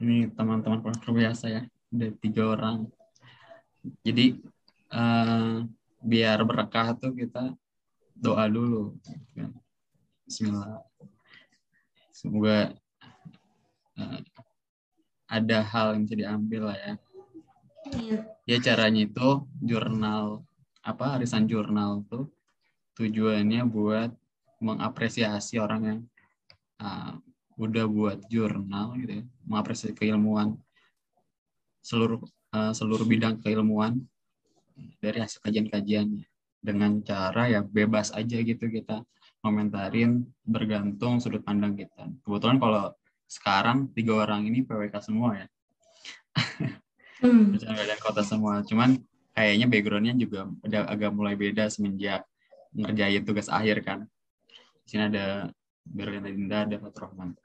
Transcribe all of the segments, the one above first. Ini teman-teman proker biasa ya, dari 3 orang. Jadi biar berkah tuh kita doa dulu. Bismillah. Semoga ada hal yang bisa diambil lah ya. Ya caranya itu jurnal arisan jurnal tuh tujuannya buat mengapresiasi orang yang udah buat jurnal gitu ya, mengapresiasi keilmuan seluruh bidang keilmuan dari hasil kajian-kajiannya dengan cara ya bebas aja gitu, kita komentarin bergantung sudut pandang kita. Kebetulan kalau sekarang 3 orang ini PWK semua ya. Dan kota semua, cuman kayaknya backgroundnya juga udah agak mulai beda semenjak ngerjain tugas akhir kan. Di sini ada Berlian Indah, ada Petrofan.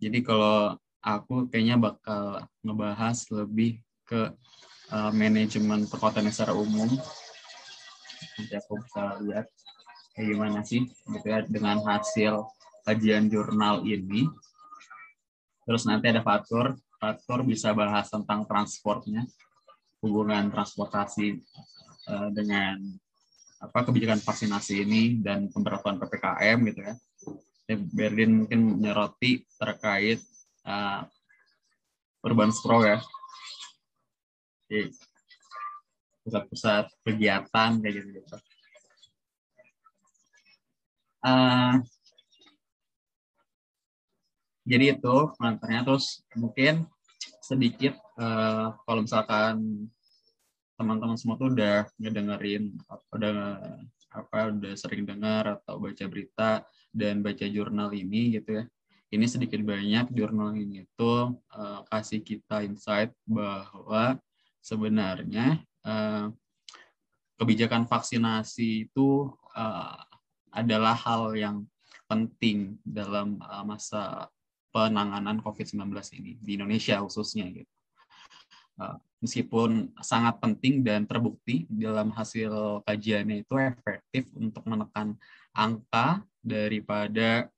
Jadi kalau aku kayaknya bakal ngebahas lebih ke manajemen perkotaan secara umum. Nanti aku bisa lihat kayak gimana sih gitu ya, dengan hasil kajian jurnal ini. Terus nanti ada faktor bisa bahas tentang transportnya, hubungan transportasi dengan kebijakan vaksinasi ini dan pemberlakuan PPKM gitu ya. Berlin mungkin menyoroti terkait urban sprawl ya, jadi pusat-pusat kegiatan kayak gitu. Jadi itu pengantarnya. Terus mungkin sedikit kalau misalkan teman-teman semua tuh udah ngedengerin, udah sering dengar atau baca berita dan baca jurnal ini gitu ya. Ini sedikit banyak jurnal ini tuh kasih kita insight bahwa sebenarnya kebijakan vaksinasi itu adalah hal yang penting dalam masa penanganan COVID-19 ini di Indonesia khususnya gitu. Meskipun sangat penting dan terbukti dalam hasil kajiannya itu efektif untuk menekan angka daripada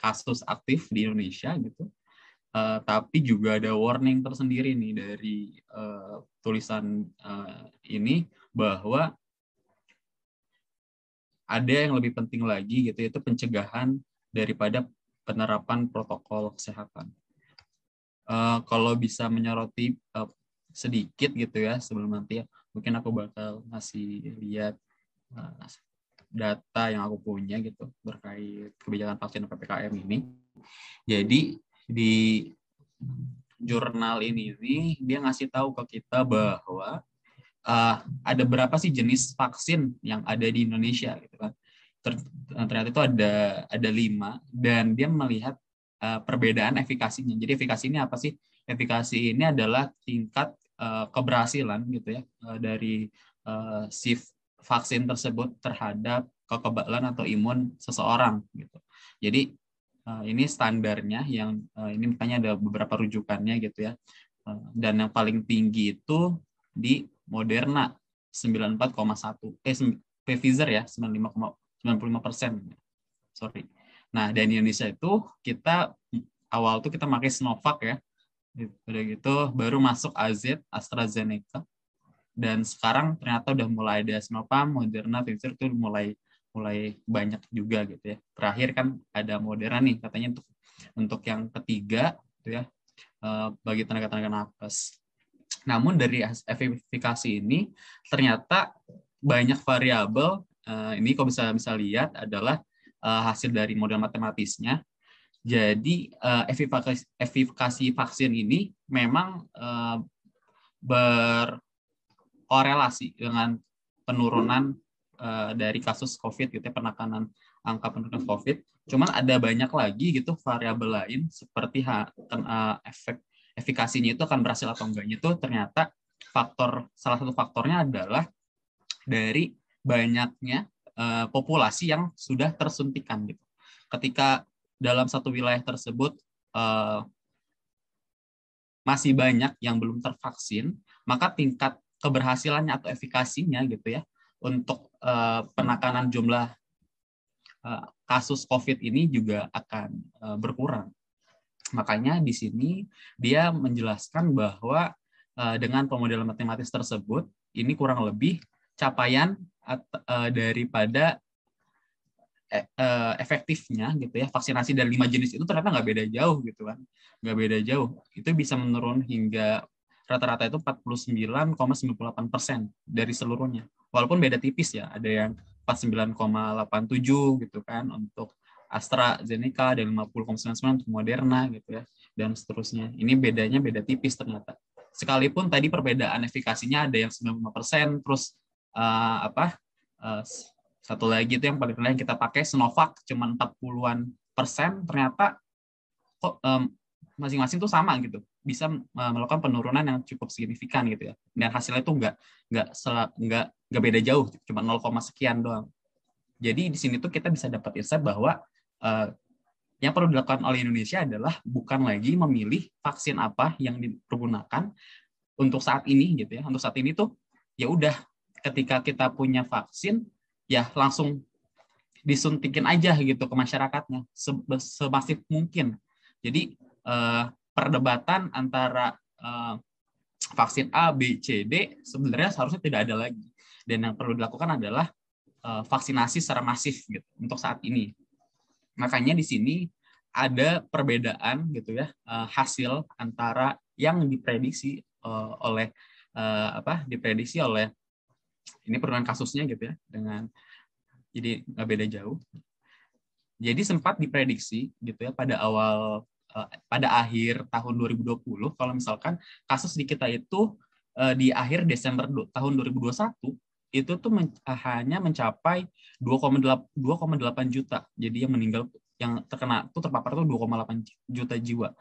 kasus aktif di Indonesia gitu. Tapi juga ada warning tersendiri nih dari tulisan ini bahwa ada yang lebih penting lagi gitu, yaitu pencegahan daripada penerapan protokol kesehatan. Kalau bisa menyoroti sedikit gitu ya, sebelum nanti ya, mungkin aku bakal ngasih lihat data yang aku punya gitu terkait kebijakan vaksin PPKM ini. Jadi di jurnal ini dia ngasih tahu ke kita bahwa ada berapa sih jenis vaksin yang ada di Indonesia gitu kan. Ternyata itu ada 5, dan dia melihat perbedaan efikasinya. Jadi efikasi ini apa sih? Efikasi ini adalah tingkat keberhasilan gitu ya dari si vaksin tersebut terhadap kekebalan atau imun seseorang gitu. Jadi ini standarnya yang ini makanya ada beberapa rujukannya gitu ya. Dan yang paling tinggi itu di Moderna 94,1 Pfizer ya 95,95%. Sorry. Nah, dan di Indonesia itu kita awal tuh kita pakai Sinovac ya. Udah gitu baru masuk AstraZeneca. Dan sekarang ternyata udah mulai ada Sinovac, Moderna, Pfizer tuh mulai banyak juga gitu ya. Terakhir kan ada Moderna nih katanya untuk yang ketiga gitu ya. Bagi tenaga-tenaga napas. Namun dari efikasi ini ternyata banyak variabel. Ini kalau bisa lihat adalah hasil dari model matematisnya. Jadi efikasi vaksin ini memang berkorelasi dengan penurunan dari kasus COVID gitu ya, penekanan angka penurunan COVID. Cuman ada banyak lagi gitu variabel lain seperti efek efikasinya itu akan berhasil atau enggaknya itu ternyata salah satu faktornya adalah dari banyaknya populasi yang sudah tersuntikan gitu. Ketika dalam satu wilayah tersebut masih banyak yang belum tervaksin, maka tingkat keberhasilannya atau efikasinya gitu ya untuk penekanan jumlah kasus COVID ini juga akan berkurang. Makanya di sini dia menjelaskan bahwa dengan pemodelan matematis tersebut, ini kurang lebih capaian daripada efektifnya gitu ya, vaksinasi dari 5 jenis itu ternyata nggak beda jauh gitu kan, nggak beda jauh. Itu bisa menurun hingga rata-rata itu 49,98% dari seluruhnya. Walaupun beda tipis ya, ada yang 49,87 gitu kan untuk AstraZeneca dan 50,99 untuk Moderna gitu ya, dan seterusnya. Ini bedanya beda tipis ternyata. Sekalipun tadi perbedaan efikasinya ada yang 95%, terus satu lagi itu yang paling rendah kita pakai Sinovac cuma 40-an%, ternyata kok masing-masing tuh sama gitu, bisa melakukan penurunan yang cukup signifikan gitu ya, dan hasilnya itu nggak beda jauh, cuma 0, sekian doang. Jadi di sini tuh kita bisa dapat insight bahwa yang perlu dilakukan oleh Indonesia adalah bukan lagi memilih vaksin apa yang dipergunakan untuk saat ini gitu ya. Untuk saat ini tuh ya udah, ketika kita punya vaksin ya langsung disuntikin aja gitu ke masyarakatnya semasif mungkin. Jadi perdebatan antara vaksin A, B, C, D sebenarnya seharusnya tidak ada lagi. Dan yang perlu dilakukan adalah vaksinasi secara masif gitu untuk saat ini. Makanya di sini ada perbedaan gitu ya hasil antara yang diprediksi oleh ini perubahan kasusnya gitu ya, dengan jadi nggak beda jauh. Jadi sempat diprediksi gitu ya pada akhir tahun 2020 kalau misalkan kasus di kita itu di akhir Desember tahun 2021 itu tuh hanya mencapai 2,8 juta. Jadi yang meninggal, yang terkena tuh terpapar tuh 2,8 juta jiwa.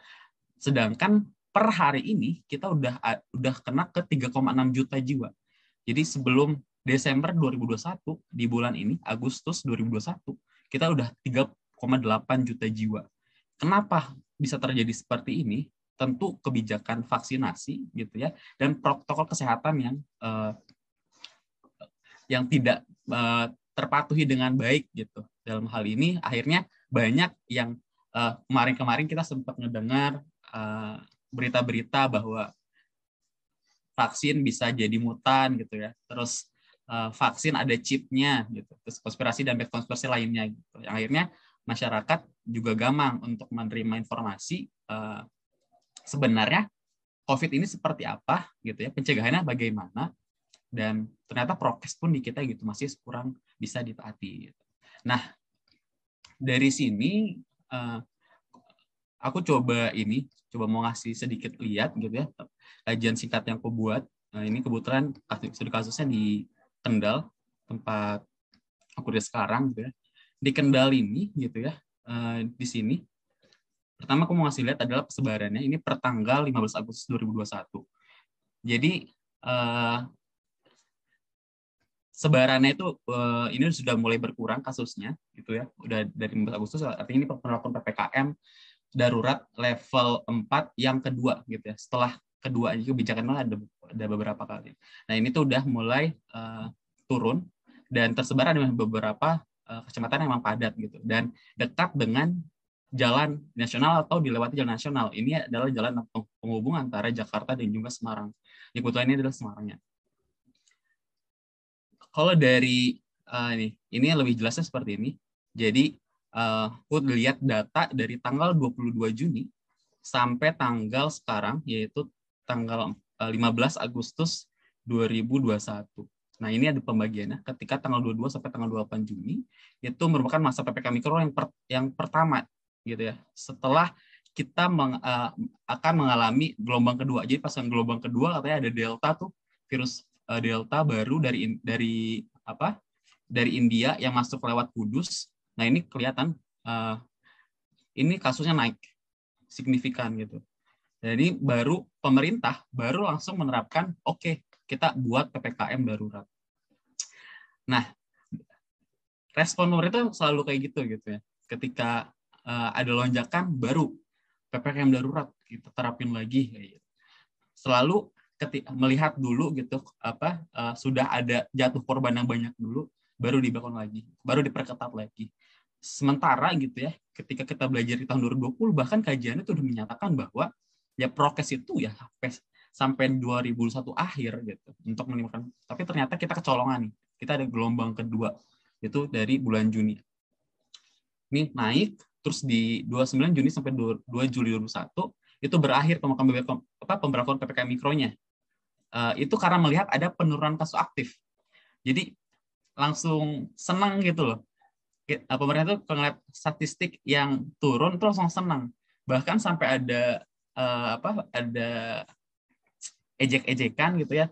Sedangkan per hari ini kita udah kena ke 3,6 juta jiwa. Jadi sebelum Desember 2021, di bulan ini, Agustus 2021, kita udah 3,8 juta jiwa. Kenapa bisa terjadi seperti ini? Tentu kebijakan vaksinasi, gitu ya, dan protokol kesehatan yang tidak terpatuhi dengan baik, gitu. Dalam hal ini, akhirnya banyak yang kemarin-kemarin kita sempat mendengar berita-berita bahwa vaksin bisa jadi mutan gitu ya, terus vaksin ada chipnya gitu, terus konspirasi dan konspirasi lainnya gitu. Yang akhirnya masyarakat juga gamang untuk menerima informasi sebenarnya COVID ini seperti apa gitu ya, pencegahannya bagaimana, dan ternyata prokes pun di kita gitu masih kurang bisa ditaati. Gitu. Nah dari sini aku coba mau ngasih sedikit lihat gitu ya kajian singkat yang aku buat. Nah, ini kebetulan kasusnya di Kendal, tempat aku udah sekarang gitu ya. Di Kendal ini gitu ya, di sini pertama aku mau ngasih lihat adalah persebarannya ini per tanggal 15 Agustus 2021. Jadi sebarannya itu ini sudah mulai berkurang kasusnya gitu ya. Udah dari 15 Agustus artinya ini penerapan PPKM darurat level 4 yang kedua gitu ya. Setelah kedua kebijakannya ada beberapa kali. Nah, ini tuh udah mulai turun dan tersebar di beberapa kecamatan yang memang padat gitu dan dekat dengan jalan nasional atau dilewati jalan nasional. Ini adalah jalan penghubung antara Jakarta dan juga Semarang. Yang kebetulan ini adalah Semarangnya. Kalau dari ini lebih jelasnya seperti ini. Jadi aku lihat data dari tanggal 22 Juni sampai tanggal sekarang, yaitu tanggal 15 Agustus 2021. Nah, ini ada pembagiannya. Ketika tanggal 22 sampai tanggal 28 Juni, itu merupakan masa PPKM Mikro yang pertama, gitu ya. Setelah kita akan mengalami gelombang kedua. Jadi pas gelombang kedua katanya ada delta tuh, virus delta baru dari India yang masuk lewat Kudus. Nah, ini kelihatan ini kasusnya naik signifikan gitu. Jadi baru pemerintah baru langsung menerapkan kita buat PPKM darurat. Nah, respon pemerintah selalu kayak gitu ya. Ketika ada lonjakan baru PPKM darurat kita terapin lagi kayak gitu. Selalu melihat dulu gitu sudah ada jatuh korban yang banyak dulu, baru dibangun lagi, baru diperketat lagi. sementara gitu ya, ketika kita belajar di tahun 2020, bahkan kajiannya itu sudah menyatakan bahwa ya prokes itu ya sampai 2021 akhir gitu untuk menimbulkan. Tapi ternyata kita kecolongan nih. Kita ada gelombang kedua itu dari bulan Juni. Ini naik terus di 29 Juni sampai 2 Juli 2021 itu berakhir pemberlakuan PPKM mikronya. Itu karena melihat ada penurunan kasus aktif. Jadi langsung senang gitu loh. Pemerintah itu ngelihat statistik yang turun terus langsung senang. Bahkan sampai ada ejek-ejekan gitu ya,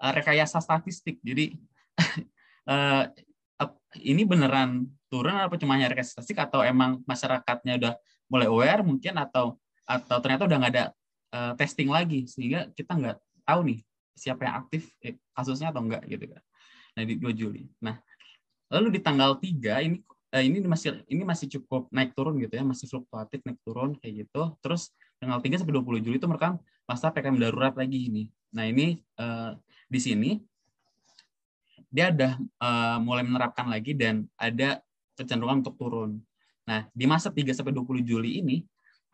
rekayasa statistik. Jadi ini beneran turun apa cuma hanya rekayasa statistik, atau emang masyarakatnya udah mulai aware mungkin, atau ternyata udah nggak ada testing lagi sehingga kita nggak tahu nih siapa yang aktif kasusnya atau enggak gitu kan. Nah di 2 Juli. Nah, lalu di tanggal 3 ini masih cukup naik turun gitu ya, masih fluktuatif naik turun kayak gitu. Terus tanggal 3 sampai 20 Juli itu merupakan masa PPKM darurat lagi ini. Nah, ini di sini dia udah mulai menerapkan lagi dan ada kecenderungan untuk turun. Nah, di masa 3 sampai 20 Juli ini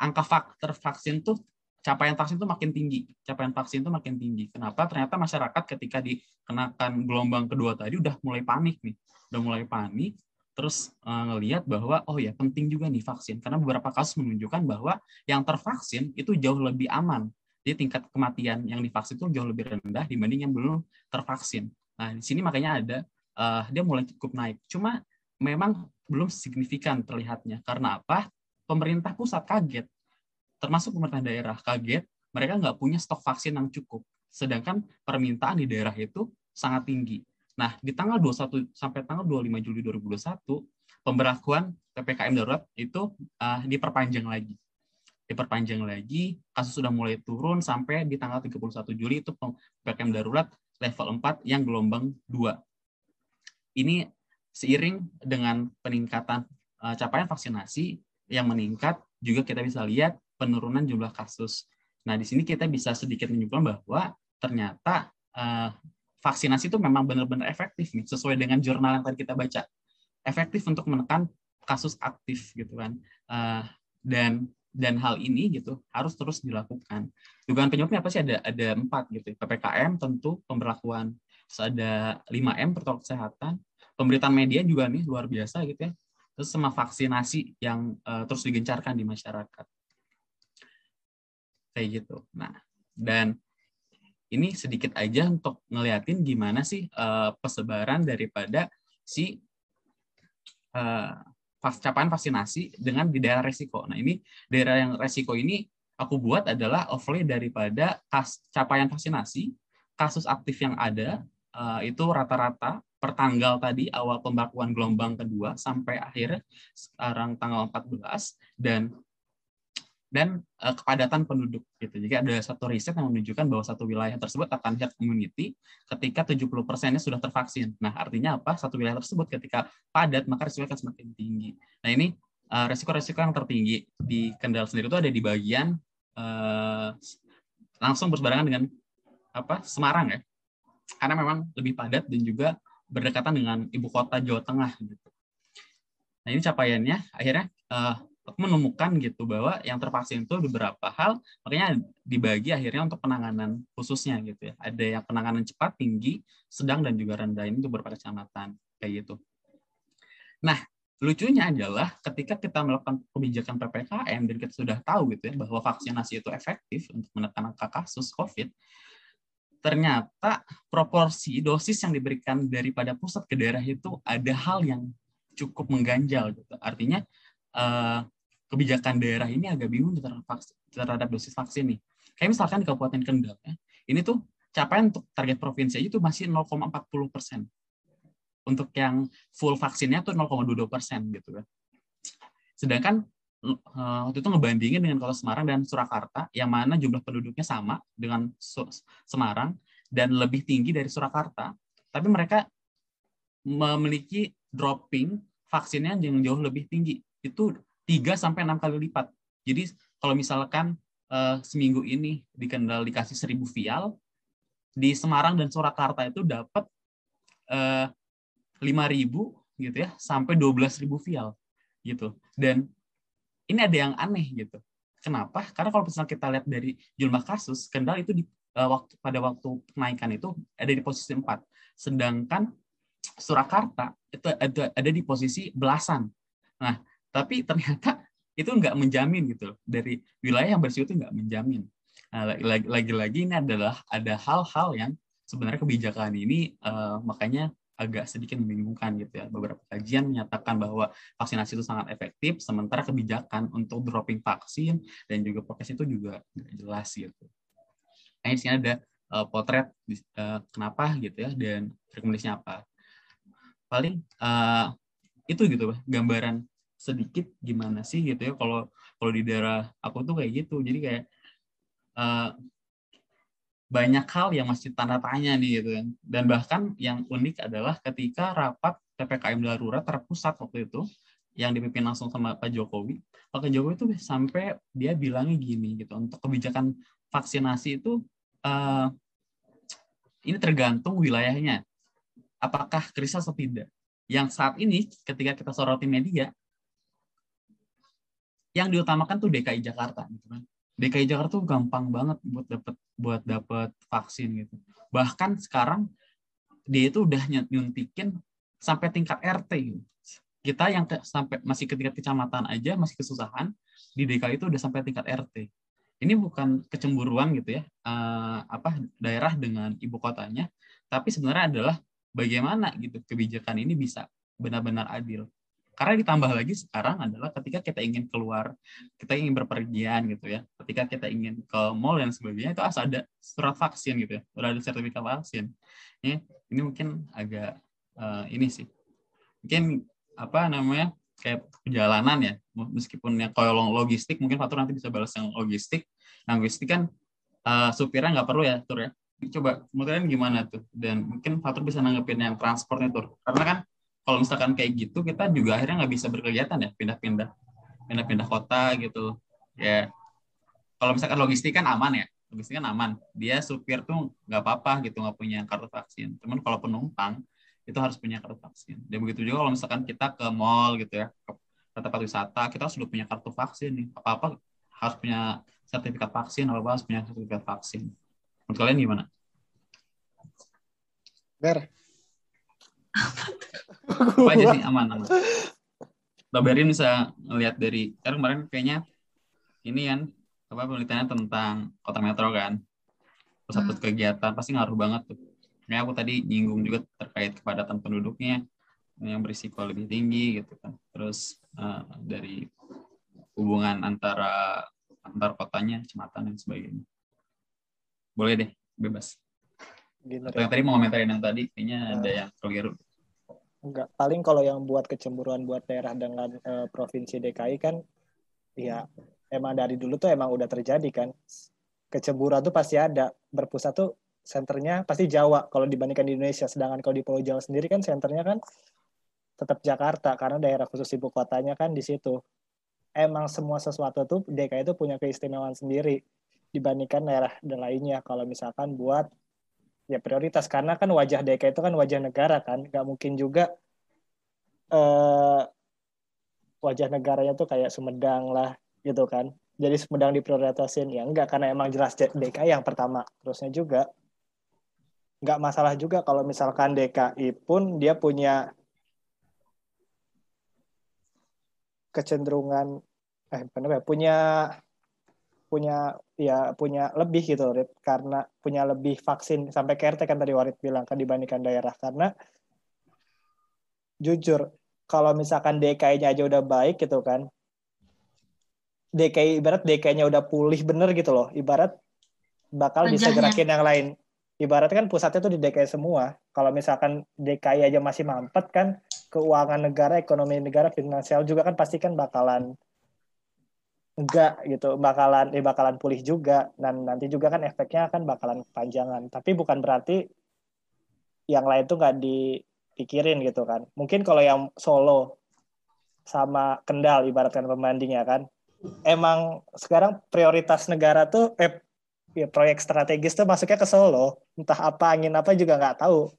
angka faktor vaksin tuh capaian vaksin itu makin tinggi. Capaian vaksin itu makin tinggi. Kenapa? Ternyata masyarakat ketika dikenakan gelombang kedua tadi udah mulai panik nih. Udah mulai panik, terus ngelihat bahwa oh ya penting juga nih vaksin, karena beberapa kasus menunjukkan bahwa yang tervaksin itu jauh lebih aman. Jadi tingkat kematian yang divaksin itu jauh lebih rendah dibanding yang belum tervaksin. Nah, di sini makanya ada dia mulai cukup naik. Cuma memang belum signifikan terlihatnya. Karena apa? Pemerintah pusat kaget, termasuk pemerintah daerah kaget, mereka nggak punya stok vaksin yang cukup. Sedangkan permintaan di daerah itu sangat tinggi. Nah, di tanggal 21 sampai tanggal 25 Juli 2021, pemberlakuan PPKM darurat itu diperpanjang lagi. Diperpanjang lagi, kasus sudah mulai turun sampai di tanggal 31 Juli itu PPKM darurat level 4 yang gelombang 2. Ini seiring dengan peningkatan capaian vaksinasi yang meningkat, juga kita bisa lihat penurunan jumlah kasus. Nah, di sini kita bisa sedikit menyimpulkan bahwa ternyata vaksinasi itu memang benar-benar efektif nih, sesuai dengan jurnal yang tadi kita baca. Efektif untuk menekan kasus aktif gitu kan. Dan hal ini gitu harus terus dilakukan. Dugaan penyebabnya apa sih? Ada 4 gitu. PPKM tentu pemberlakuan, terus ada 5M protokol kesehatan, pemberitaan media juga nih luar biasa gitu ya. Terus sama vaksinasi yang terus digencarkan di masyarakat. Kayak gitu. Nah, dan ini sedikit aja untuk ngeliatin gimana sih persebaran daripada si capaian vaksinasi dengan di daerah resiko. Nah, ini daerah yang resiko ini aku buat adalah overlay daripada capaian vaksinasi, kasus aktif yang ada, itu rata-rata per tanggal tadi awal pemberlakuan gelombang kedua sampai akhir sekarang tanggal 14 dan kepadatan penduduk gitu. Jadi ada satu riset yang menunjukkan bahwa satu wilayah tersebut akan herd immunity ketika 70%-nya sudah tervaksin. Nah, artinya apa? Satu wilayah tersebut ketika padat maka risiko akan semakin tinggi. Nah, ini risiko-risiko yang tertinggi di Kendal sendiri itu ada di bagian langsung berseberangan dengan Semarang ya. Karena memang lebih padat dan juga berdekatan dengan ibu kota Jawa Tengah gitu. Nah, ini capaiannya akhirnya menemukan gitu bahwa yang tervaksin itu beberapa hal, makanya dibagi akhirnya untuk penanganan khususnya gitu ya. Ada yang penanganan cepat, tinggi, sedang dan juga rendah, ini untuk beberapa kecamatan kayak gitu. Nah, lucunya adalah ketika kita melakukan kebijakan PPKM dan kita sudah tahu gitu ya bahwa vaksinasi itu efektif untuk menekan angka kasus COVID. Ternyata proporsi dosis yang diberikan daripada pusat ke daerah itu ada hal yang cukup mengganjal gitu. Artinya kebijakan daerah ini agak bingung terhadap dosis vaksin nih. Kayak misalkan di Kabupaten Kendal ya, ini tuh capaian untuk target provinsi aja itu masih 0,40%. Untuk yang full vaksinnya tuh 0,22% gitu kan. Sedangkan waktu itu ngebandingin dengan kota Semarang dan Surakarta, yang mana jumlah penduduknya sama dengan Semarang dan lebih tinggi dari Surakarta, tapi mereka memiliki dropping vaksinnya yang jauh lebih tinggi, itu 3-6 kali lipat. Jadi kalau misalkan seminggu ini di Kendal dikasih 1000 vial, di Semarang dan Surakarta itu dapat 5.000 gitu ya, sampai 12.000 vial. gitu. Dan ini ada yang aneh gitu. Kenapa? Karena kalau misalnya kita lihat dari jumlah kasus, Kendal itu pada waktu kenaikan itu ada di posisi 4. Sedangkan Surakarta itu ada di posisi belasan. Nah, tapi ternyata itu nggak menjamin gitu. Dari wilayah yang bersih itu nggak menjamin. Nah, lagi-lagi ini adalah ada hal-hal yang sebenarnya kebijakan ini makanya agak sedikit membingungkan gitu ya. Beberapa kajian menyatakan bahwa vaksinasi itu sangat efektif, sementara kebijakan untuk dropping vaksin dan juga prokes itu juga nggak jelas gitu. Nah, di sini ada potret kenapa gitu ya dan rekomendasinya apa. Paling itu gitu gambaran sedikit gimana sih gitu ya kalau di daerah aku tuh kayak gitu. Jadi kayak banyak hal yang masih tanda tanya nih gitu kan. Dan bahkan yang unik adalah ketika rapat PPKM darurat terpusat waktu itu yang dipimpin langsung sama Pak Jokowi itu sampai dia bilangnya gini gitu, untuk kebijakan vaksinasi itu ini tergantung wilayahnya apakah krisis atau tidak. Yang saat ini ketika kita soroti media yang diutamakan tuh DKI Jakarta gitu kan. DKI Jakarta tuh gampang banget buat dapat vaksin gitu. Bahkan sekarang dia itu udah nyuntikin sampai tingkat RT gitu. Kita yang sampai masih ke tingkat kecamatan aja masih kesusahan, di DKI itu udah sampai tingkat RT. Ini bukan kecemburuan gitu ya, daerah dengan ibu kotanya, tapi sebenarnya adalah bagaimana gitu kebijakan ini bisa benar-benar adil. Karena ditambah lagi sekarang adalah ketika kita ingin keluar, kita ingin berpergian gitu ya, ketika kita ingin ke mall dan sebagainya, itu harus ada surat vaksin gitu ya, sudah ada sertifikat vaksin. Ini mungkin agak ini sih, mungkin kayak perjalanan ya, meskipun yang kalau logistik, mungkin Fatur nanti bisa balas yang logistik. Logistik kan supirnya nggak perlu ya, Tur ya. Coba kemudian gimana tuh, dan mungkin Fatur bisa nanggepin yang transportnya, Tur. Karena kan kalau misalkan kayak gitu, kita juga akhirnya nggak bisa berkegiatan ya, pindah-pindah kota gitu. Ya, kalau misalkan logistik kan aman ya, logistik kan aman. Dia supir tuh nggak apa-apa gitu, nggak punya kartu vaksin. Cuman kalau penumpang itu harus punya kartu vaksin. Dan begitu juga kalau misalkan kita ke mall gitu ya, ke tempat wisata, kita sudah punya kartu vaksin nih. Apa-apa harus punya sertifikat vaksin, apa-apa harus punya sertifikat vaksin. Menurut kalian gimana? Ber. Apa aja sih aman-aman. Baberin bisa ngelihat dari karena kemarin kayaknya ini kan penelitiannya tentang kota metro kan, pusat kegiatan pasti ngaruh banget tuh. Nah, aku tadi nyinggung juga terkait kepadatan penduduknya yang berisiko lebih tinggi gitu kan. Terus dari hubungan antar kotanya, kecamatan dan sebagainya. Boleh deh, bebas. Atau yang tadi mau komentarin yang tadi kayaknya ada yang keliru. Enggak, paling kalau yang buat kecemburuan buat daerah dengan provinsi DKI kan ya emang dari dulu tuh emang udah terjadi kan. Kecemburuan tuh pasti ada, berpusat tuh senternya pasti Jawa kalau dibandingkan di Indonesia, sedangkan kalau di Pulau Jawa sendiri kan senternya kan tetap Jakarta karena daerah khusus ibu kotanya kan di situ. Emang semua sesuatu tuh DKI itu punya keistimewaan sendiri dibandingkan daerah lainnya kalau misalkan buat ya prioritas, karena kan wajah DKI itu kan wajah negara kan, nggak mungkin juga wajah negaranya tuh kayak Sumedang lah gitu kan, jadi Sumedang diprioritasin ya enggak, karena emang jelas DKI yang pertama. Terusnya juga nggak masalah juga kalau misalkan DKI pun dia punya kecenderungan punya lebih gitu Rit, karena punya lebih vaksin sampai ke RT kan tadi Warid bilang kan dibandingkan daerah. Karena jujur kalau misalkan DKI-nya aja udah baik gitu kan, ibarat DKI-nya udah pulih bener gitu loh, ibarat bakal bisa gerakin yang lain. Ibarat kan pusatnya tuh di DKI semua. Kalau misalkan DKI aja masih mampet kan, keuangan negara, ekonomi negara, finansial juga kan pasti kan bakalan enggak gitu, bakalan pulih juga, dan nanti juga kan efeknya kan bakalan kepanjangan. Tapi bukan berarti yang lain tuh nggak dipikirin gitu kan. Mungkin kalau yang Solo sama Kendal ibaratkan pembandingnya kan, emang sekarang prioritas negara tuh proyek strategis tuh masuknya ke Solo, entah apa angin apa juga nggak tahu.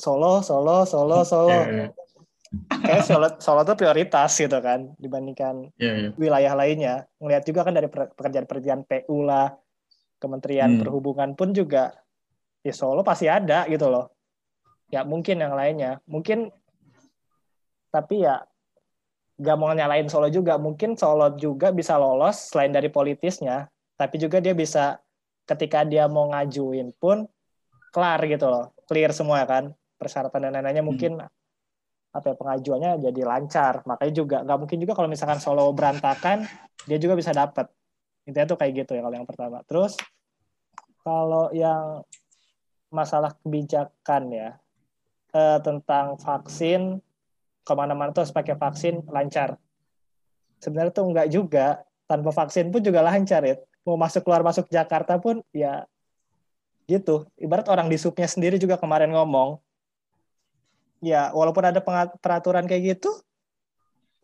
Solo Kayak Solo tuh prioritas gitu kan dibandingkan wilayah lainnya. Ngelihat juga kan dari pekerjaan-pekerjaan PU lah, Kementerian Perhubungan pun juga ya Solo pasti ada gitu loh. Ya mungkin yang lainnya, mungkin tapi ya nggak mau nyalain Solo juga. Mungkin Solo juga bisa lolos selain dari politisnya, tapi juga dia bisa ketika dia mau ngajuin pun kelar gitu loh, clear semua kan persyaratan dan lain-lainnya mungkin. Apa ya, pengajuannya jadi lancar, makanya juga nggak mungkin juga kalau misalkan Solo berantakan dia juga bisa dapat. Intinya tuh kayak gitu ya kalau yang pertama. Terus kalau yang masalah kebijakan ya tentang vaksin, kemana-mana tuh harus pakai vaksin, lancar. Sebenarnya tuh nggak juga, tanpa vaksin pun juga lancar ya. Mau masuk keluar masuk Jakarta pun ya gitu. Ibarat orang di subnya sendiri juga kemarin ngomong. Ya, walaupun ada peraturan kayak gitu,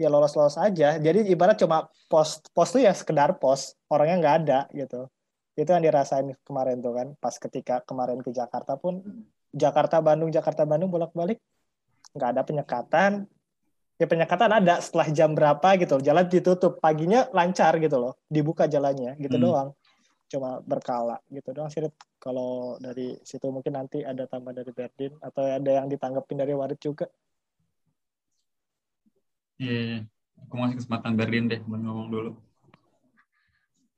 ya lolos-lolos aja. Jadi ibarat cuma pos itu ya sekedar pos, orangnya nggak ada gitu. Itu yang dirasain kemarin tuh kan, pas ketika kemarin ke Jakarta pun, Jakarta-Bandung bolak-balik, nggak ada penyekatan. Ya penyekatan ada setelah jam berapa gitu, jalan ditutup, paginya lancar gitu loh, dibuka jalannya gitu doang. Cuma berkala gitu doang sih. Kalau dari situ mungkin nanti ada tambah dari Berdin atau ada yang ditanggepin dari Warid juga. Aku masih kesempatan Berdin deh ngomong dulu.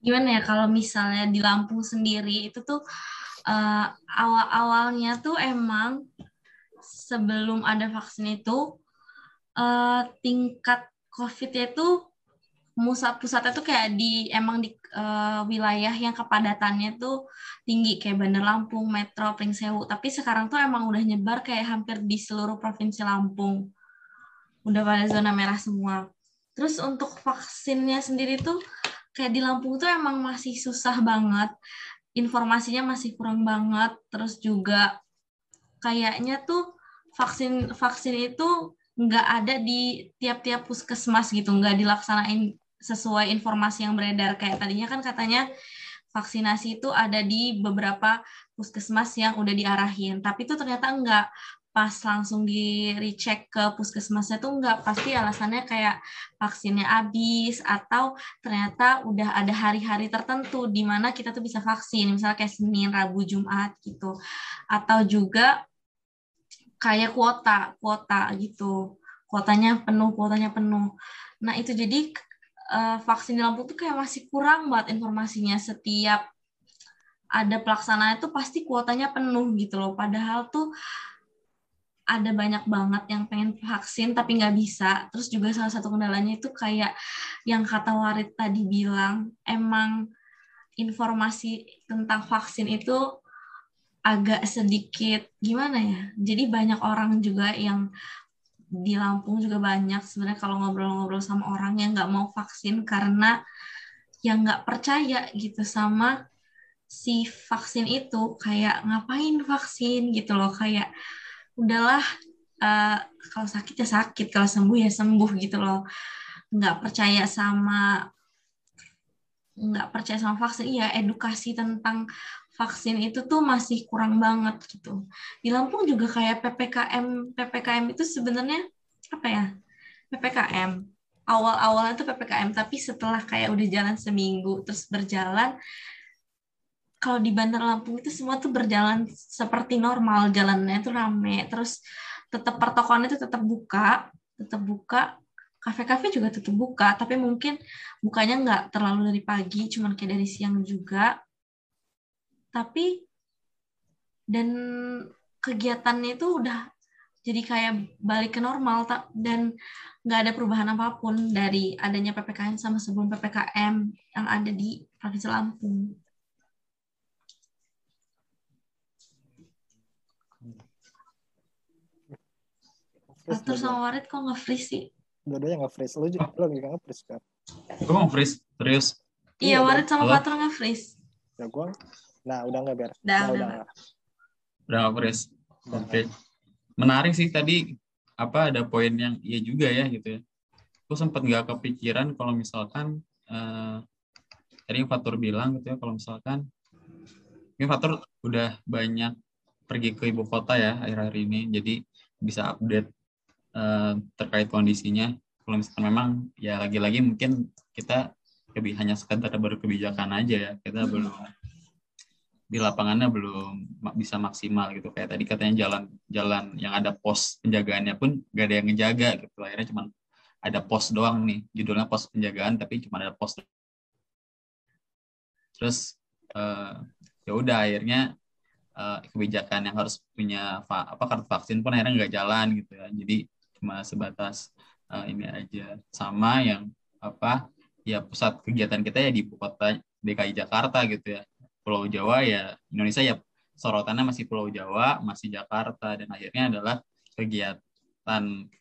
Gimana ya kalau misalnya di Lampung sendiri itu tuh awal-awalnya tuh emang sebelum ada vaksin itu tingkat COVID-nya itu pusatnya tuh kayak di wilayah yang kepadatannya tuh tinggi kayak Bandar Lampung, Metro, Pringsewu. Tapi sekarang tuh emang udah nyebar kayak hampir di seluruh provinsi Lampung. Udah pada zona merah semua. Terus untuk vaksinnya sendiri tuh kayak di Lampung tuh emang masih susah banget. Informasinya masih kurang banget. Terus juga kayaknya tuh vaksin itu nggak ada di tiap-tiap puskesmas gitu, nggak dilaksanain sesuai informasi yang beredar. Kayak tadinya kan katanya vaksinasi itu ada di beberapa puskesmas yang udah diarahin, tapi itu ternyata nggak pas langsung di-recheck ke puskesmasnya tuh nggak, pasti alasannya kayak vaksinnya habis atau ternyata udah ada hari-hari tertentu di mana kita tuh bisa vaksin, misalnya kayak Senin, Rabu, Jumat gitu. Atau juga kayak kuota gitu, kuotanya penuh. Nah itu jadi vaksin di Lampung tuh kayak masih kurang banget informasinya. Setiap ada pelaksanaan itu pasti kuotanya penuh gitu loh. Padahal tuh ada banyak banget yang pengen vaksin tapi nggak bisa. Terus juga salah satu kendalanya itu kayak yang kata Warid tadi bilang, emang informasi tentang vaksin itu agak sedikit gimana ya. Jadi banyak orang juga yang di Lampung juga banyak sebenarnya kalau ngobrol-ngobrol sama orang yang nggak mau vaksin karena yang nggak percaya gitu sama si vaksin itu, kayak ngapain vaksin gitu loh, kayak udahlah kalau sakit ya sakit, kalau sembuh ya sembuh gitu loh. Nggak percaya sama vaksin. Iya, edukasi tentang vaksin itu tuh masih kurang banget gitu. Di Lampung juga kayak PPKM itu sebenarnya apa ya? PPKM. Awal-awalnya tuh PPKM, tapi setelah kayak udah jalan seminggu terus berjalan, kalau di Bandar Lampung itu semua tuh berjalan seperti normal, jalannya tuh rame, terus tetap pertokoannya tuh tetap buka. Kafe-kafe juga tetap buka, tapi mungkin bukanya nggak terlalu dari pagi, cuman kayak dari siang juga. Tapi dan kegiatannya itu udah jadi kayak balik ke normal dan nggak ada perubahan apapun dari adanya PPKM sama sebelum PPKM yang ada di Provinsi Lampung. Atur sama Warid kok nge-freeze sih? Dua-duanya nge-freeze. Lo juga nge-freeze kan? Gue nge-freeze, serius? Iya, Warid sama Patur nge-freeze. Ya gue. Nah, udah nggak biar. Udah nggak beres. Oke. Menarik sih tadi ada poin yang iya juga ya gitu ya. Aku sempat nggak kepikiran kalau misalkan tadi Fatur bilang gitu ya, kalau misalkan ini Fatur udah banyak pergi ke ibu kota ya akhir-akhir ini, jadi bisa update terkait kondisinya. Kalau misalkan memang ya lagi-lagi mungkin kita lebih hanya sekedar berkebijakan aja ya, kita belum di lapangannya belum bisa maksimal gitu, kayak tadi katanya jalan yang ada pos penjagaannya pun gak ada yang ngejaga gitu, akhirnya cuma ada pos doang nih, judulnya pos penjagaan tapi cuma ada pos. Terus ya udah akhirnya kebijakan yang harus punya kartu vaksin pun akhirnya nggak jalan gitu ya, jadi cuma sebatas ini aja. Sama yang ya pusat kegiatan kita ya di ibu kota DKI Jakarta gitu ya, Pulau Jawa ya Indonesia ya sorotannya masih Pulau Jawa, masih Jakarta, dan akhirnya adalah kegiatan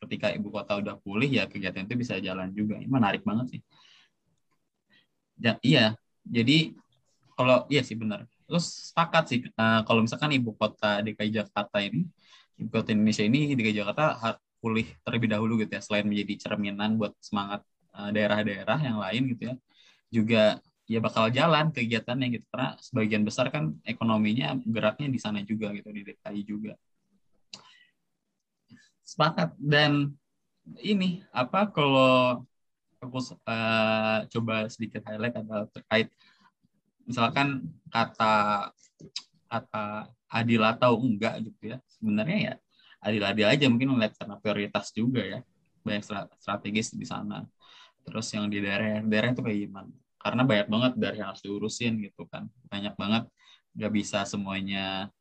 ketika ibu kota udah pulih ya kegiatan itu bisa jalan juga. Ini menarik banget sih. Ya, iya, jadi kalau iya sih benar. Terus sepakat sih kalau misalkan ibu kota DKI Jakarta ini, ibu kota Indonesia ini DKI Jakarta harus pulih terlebih dahulu gitu ya, selain menjadi cerminan buat semangat daerah-daerah yang lain gitu ya. Juga ya bakal jalan kegiatannya gitu, karena sebagian besar kan ekonominya geraknya di sana juga gitu, di DKI juga. Sepakat. Dan ini kalau aku coba sedikit highlight adalah terkait misalkan kata adil atau enggak gitu ya, sebenarnya ya adil-adil aja mungkin melihat karena prioritas juga ya, banyak strategis di sana. Terus yang di daerah-daerah itu kayak gimana? Karena banyak banget dari yang harus diurusin gitu kan, banyak banget, nggak bisa semuanya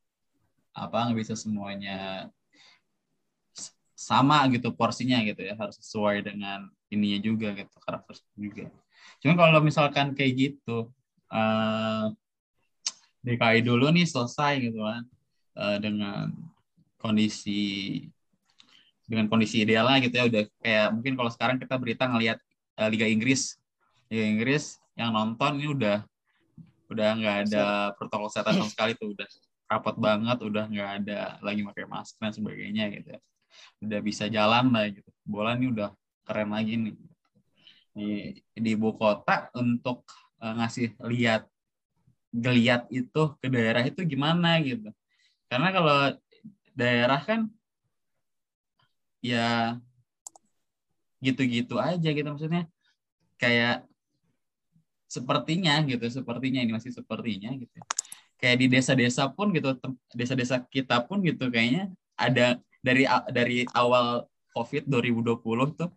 sama gitu porsinya gitu ya, harus sesuai dengan ininya juga gitu, karakter juga. Cuman kalau misalkan kayak gitu DKI dulu nih selesai gitu kan dengan kondisi idealnya gitu ya, udah kayak mungkin kalau sekarang kita berita ngelihat Liga Inggris yang nonton ini udah nggak ada protokol kesehatan sama sekali tuh, udah rapat banget, udah nggak ada lagi pakai masker dan sebagainya gitu ya, udah bisa jalan lah gitu, bola ini udah keren lagi nih di ibu kota. Untuk ngasih geliat itu ke daerah itu gimana gitu, karena kalau daerah kan ya gitu-gitu aja gitu, maksudnya kayak sepertinya gitu. Kayak di desa-desa pun gitu, desa-desa kita pun gitu kayaknya ada dari awal COVID 2020 tuh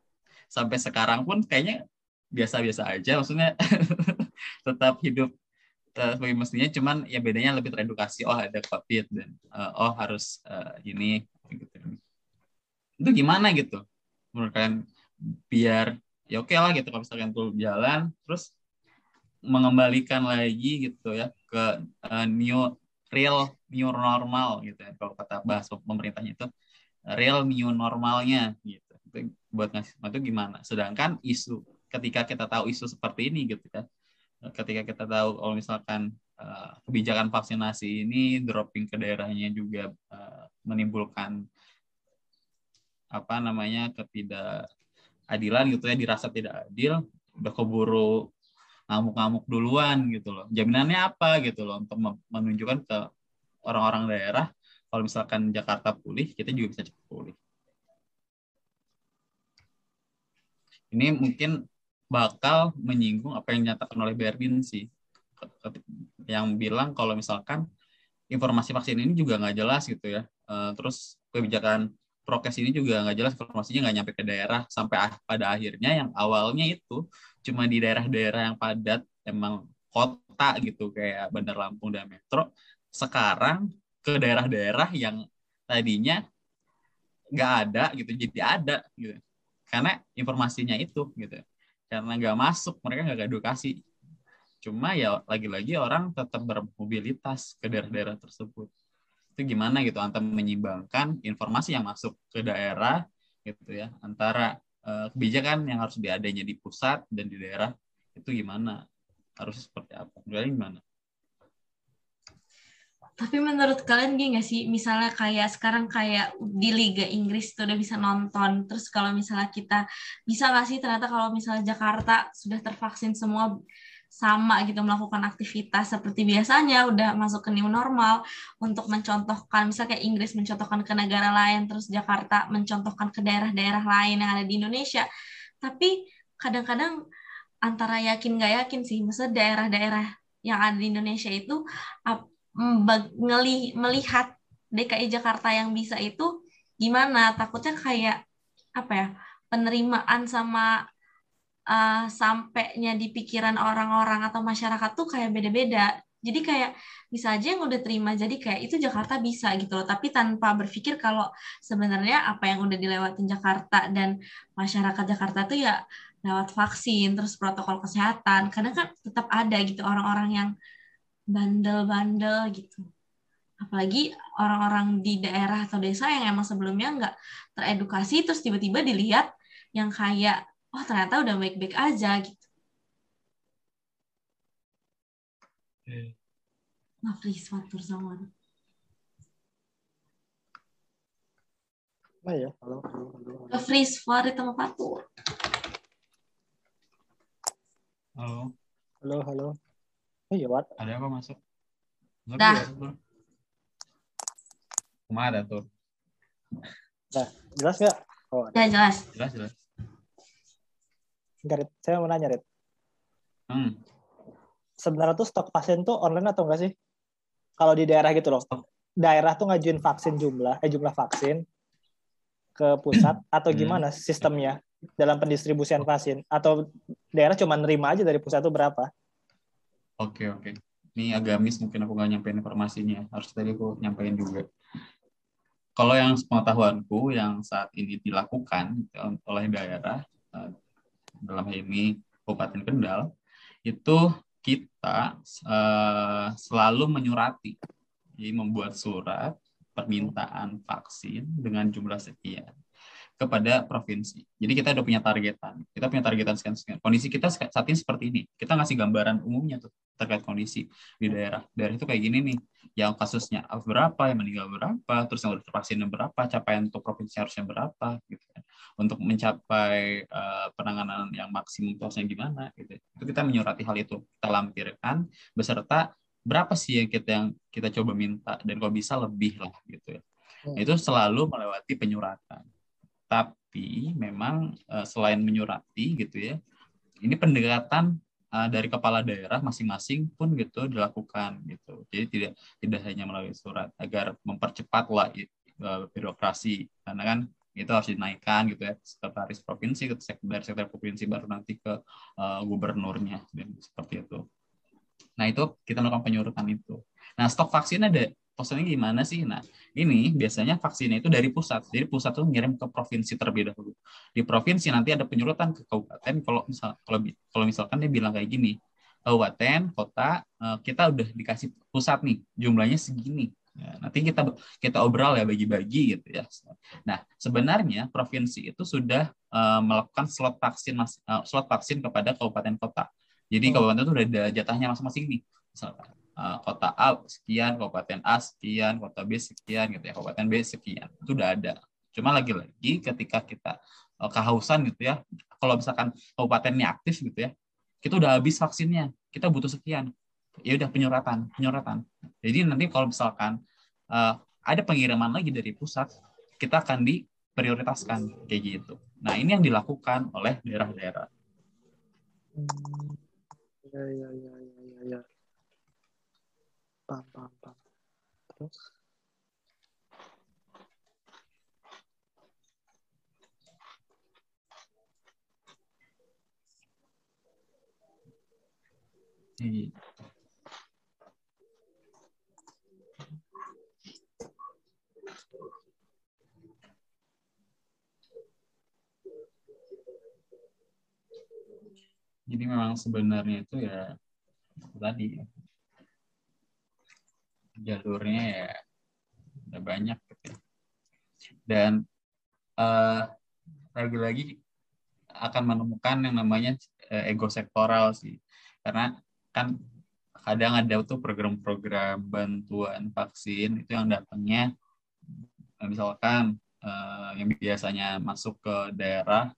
sampai sekarang pun kayaknya biasa-biasa aja, maksudnya tetap hidup seperti mestinya, cuman ya bedanya lebih teredukasi, oh ada COVID dan oh harus ini gitu. Itu gimana gitu menurut kalian biar ya oke lah gitu, kalau misalkan tuh jalan terus mengembalikan lagi gitu ya ke new normal gitu ya, kalau kata bahasa pemerintahnya itu real new normalnya gitu. Itu buat ngasih itu gimana, sedangkan isu ketika kita tahu isu seperti ini gitu kan, ketika kita tahu kalau misalkan kebijakan vaksinasi ini dropping ke daerahnya juga menimbulkan ketidakadilan gitu ya, dirasa tidak adil, udah keburu ngamuk-ngamuk duluan gitu loh. Jaminannya apa gitu loh untuk menunjukkan ke orang-orang daerah kalau misalkan Jakarta pulih, kita juga bisa cepat pulih. Ini mungkin bakal menyinggung apa yang dinyatakan oleh Berlian sih, yang bilang kalau misalkan informasi vaksin ini juga nggak jelas gitu ya, terus kebijakan prokes ini juga nggak jelas, informasinya nggak nyampe ke daerah, sampai pada akhirnya yang awalnya itu cuma di daerah-daerah yang padat, emang kota gitu kayak Bandar Lampung dan Metro, sekarang ke daerah-daerah yang tadinya nggak ada gitu jadi ada gitu, karena informasinya itu gitu, karena nggak masuk, mereka nggak edukasi. Cuma ya lagi-lagi orang tetap bermobilitas ke daerah-daerah tersebut. Itu gimana gitu antara menyimbangkan informasi yang masuk ke daerah gitu ya, antara kebijakan yang harus diadanya di pusat dan di daerah itu gimana, harus seperti apa, gimana? Tapi menurut kalian gini nggak sih, misalnya kayak sekarang kayak di Liga Inggris itu udah bisa nonton, terus kalau misalnya kita bisa nggak sih ternyata kalau misalnya Jakarta sudah tervaksin semua sama gitu melakukan aktivitas seperti biasanya, udah masuk ke new normal, untuk mencontohkan, misalnya kayak Inggris mencontohkan ke negara lain, terus Jakarta mencontohkan ke daerah-daerah lain yang ada di Indonesia. Tapi kadang-kadang antara yakin nggak yakin sih, maksudnya daerah-daerah yang ada di Indonesia itu melihat DKI Jakarta yang bisa itu gimana, takutnya kayak apa ya, penerimaan sama sampainya di pikiran orang-orang atau masyarakat tuh kayak beda-beda. Jadi kayak bisa aja yang udah terima, jadi kayak itu Jakarta bisa gitu loh. Tapi tanpa berpikir kalau sebenarnya apa yang udah dilewatin Jakarta dan masyarakat Jakarta tuh ya lewat vaksin, terus protokol kesehatan. Kadang kan tetap ada gitu orang-orang yang bandel-bandel gitu. Apalagi orang-orang di daerah atau desa yang emang sebelumnya nggak teredukasi, terus tiba-tiba dilihat yang kayak, oh ternyata udah baik-baik aja gitu. Maaf, please, watur sama. Apa ya? Halo. Freeze for itu mau patur. Halo. Oh iya, Wat. Ada apa masuk? Dah. Cuma ada tuh. Dah, jelas nggak? Oh, ya, jelas. Jelas. Enggak, Rit. Saya mau nanya, Rit. Sebenarnya tuh stok pasien tuh online atau enggak sih? Kalau di daerah gitu loh. Daerah tuh ngajuin vaksin jumlah vaksin ke pusat atau gimana sistemnya dalam pendistribusian vaksin? Atau daerah cuma nerima aja dari pusat tuh berapa? Oke. Ini agak miss, mungkin aku nggak nyampein informasinya. Harus tadi aku nyampein juga. Kalau yang sepengetahuanku yang saat ini dilakukan oleh daerah, dalam hal ini Kabupaten Kendal, itu kita selalu menyurati, jadi membuat surat permintaan vaksin dengan jumlah sekian kepada provinsi. Jadi kita udah punya targetan. Kita punya targetan sekian. Kondisi kita saat ini seperti ini. Kita ngasih gambaran umumnya tuh terkait kondisi di daerah. Daerah itu kayak gini nih. Yang kasusnya berapa, yang meninggal berapa, terus yang udah tervaksinnya berapa, capaian untuk provinsi harusnya berapa, gitu kan. Untuk mencapai penanganan yang maksimum harusnya gimana, gitu. Itu kita menyurati hal itu, kita lampirkan beserta berapa sih yang kita coba minta, dan kalau bisa lebih lah, gitu ya. Nah, itu selalu melewati penyuratan. Tapi memang selain menyurati, gitu ya, ini pendekatan dari kepala daerah masing-masing pun gitu dilakukan gitu. Jadi tidak hanya melalui surat, agar mempercepatlah birokrasi, karena kan itu harus dinaikkan gitu ya, sekretaris provinsi ke sekretariat provinsi, baru nanti ke gubernurnya, dan seperti itu. Nah, itu kita melakukan penyurutan itu. Nah, stok vaksin ada maksudnya gimana sih? Nah, ini biasanya vaksinnya itu dari pusat. Jadi pusat itu ngirim ke provinsi terlebih dahulu. Di provinsi nanti ada penyurutan ke kabupaten. Kalau misalkan dia bilang kayak gini, kabupaten, kota, kita udah dikasih pusat nih, jumlahnya segini. Nah, nanti kita obrol ya, bagi-bagi gitu ya. Nah, sebenarnya provinsi itu sudah melakukan slot vaksin kepada kabupaten kota. Jadi kabupaten itu udah ada jatahnya masing-masing nih. Misalkan kota A sekian, kabupaten A sekian, kota B sekian, gitu ya, kabupaten B sekian, itu udah ada. Cuma lagi-lagi ketika kita kehausan gitu ya, kalau misalkan kabupatennya aktif gitu ya, kita udah habis vaksinnya, kita butuh sekian, ya udah penyuratan. Jadi nanti kalau misalkan ada pengiriman lagi dari pusat, kita akan diprioritaskan kayak gitu. Nah, ini yang dilakukan oleh daerah-daerah. Ya. Pam. Terus. Jadi memang sebenarnya itu ya tadi ya, jalurnya ya udah banyak gitu. Dan lagi-lagi akan menemukan yang namanya ego sektoral sih, karena kan kadang ada tuh program-program bantuan vaksin itu yang datangnya misalkan yang biasanya masuk ke daerah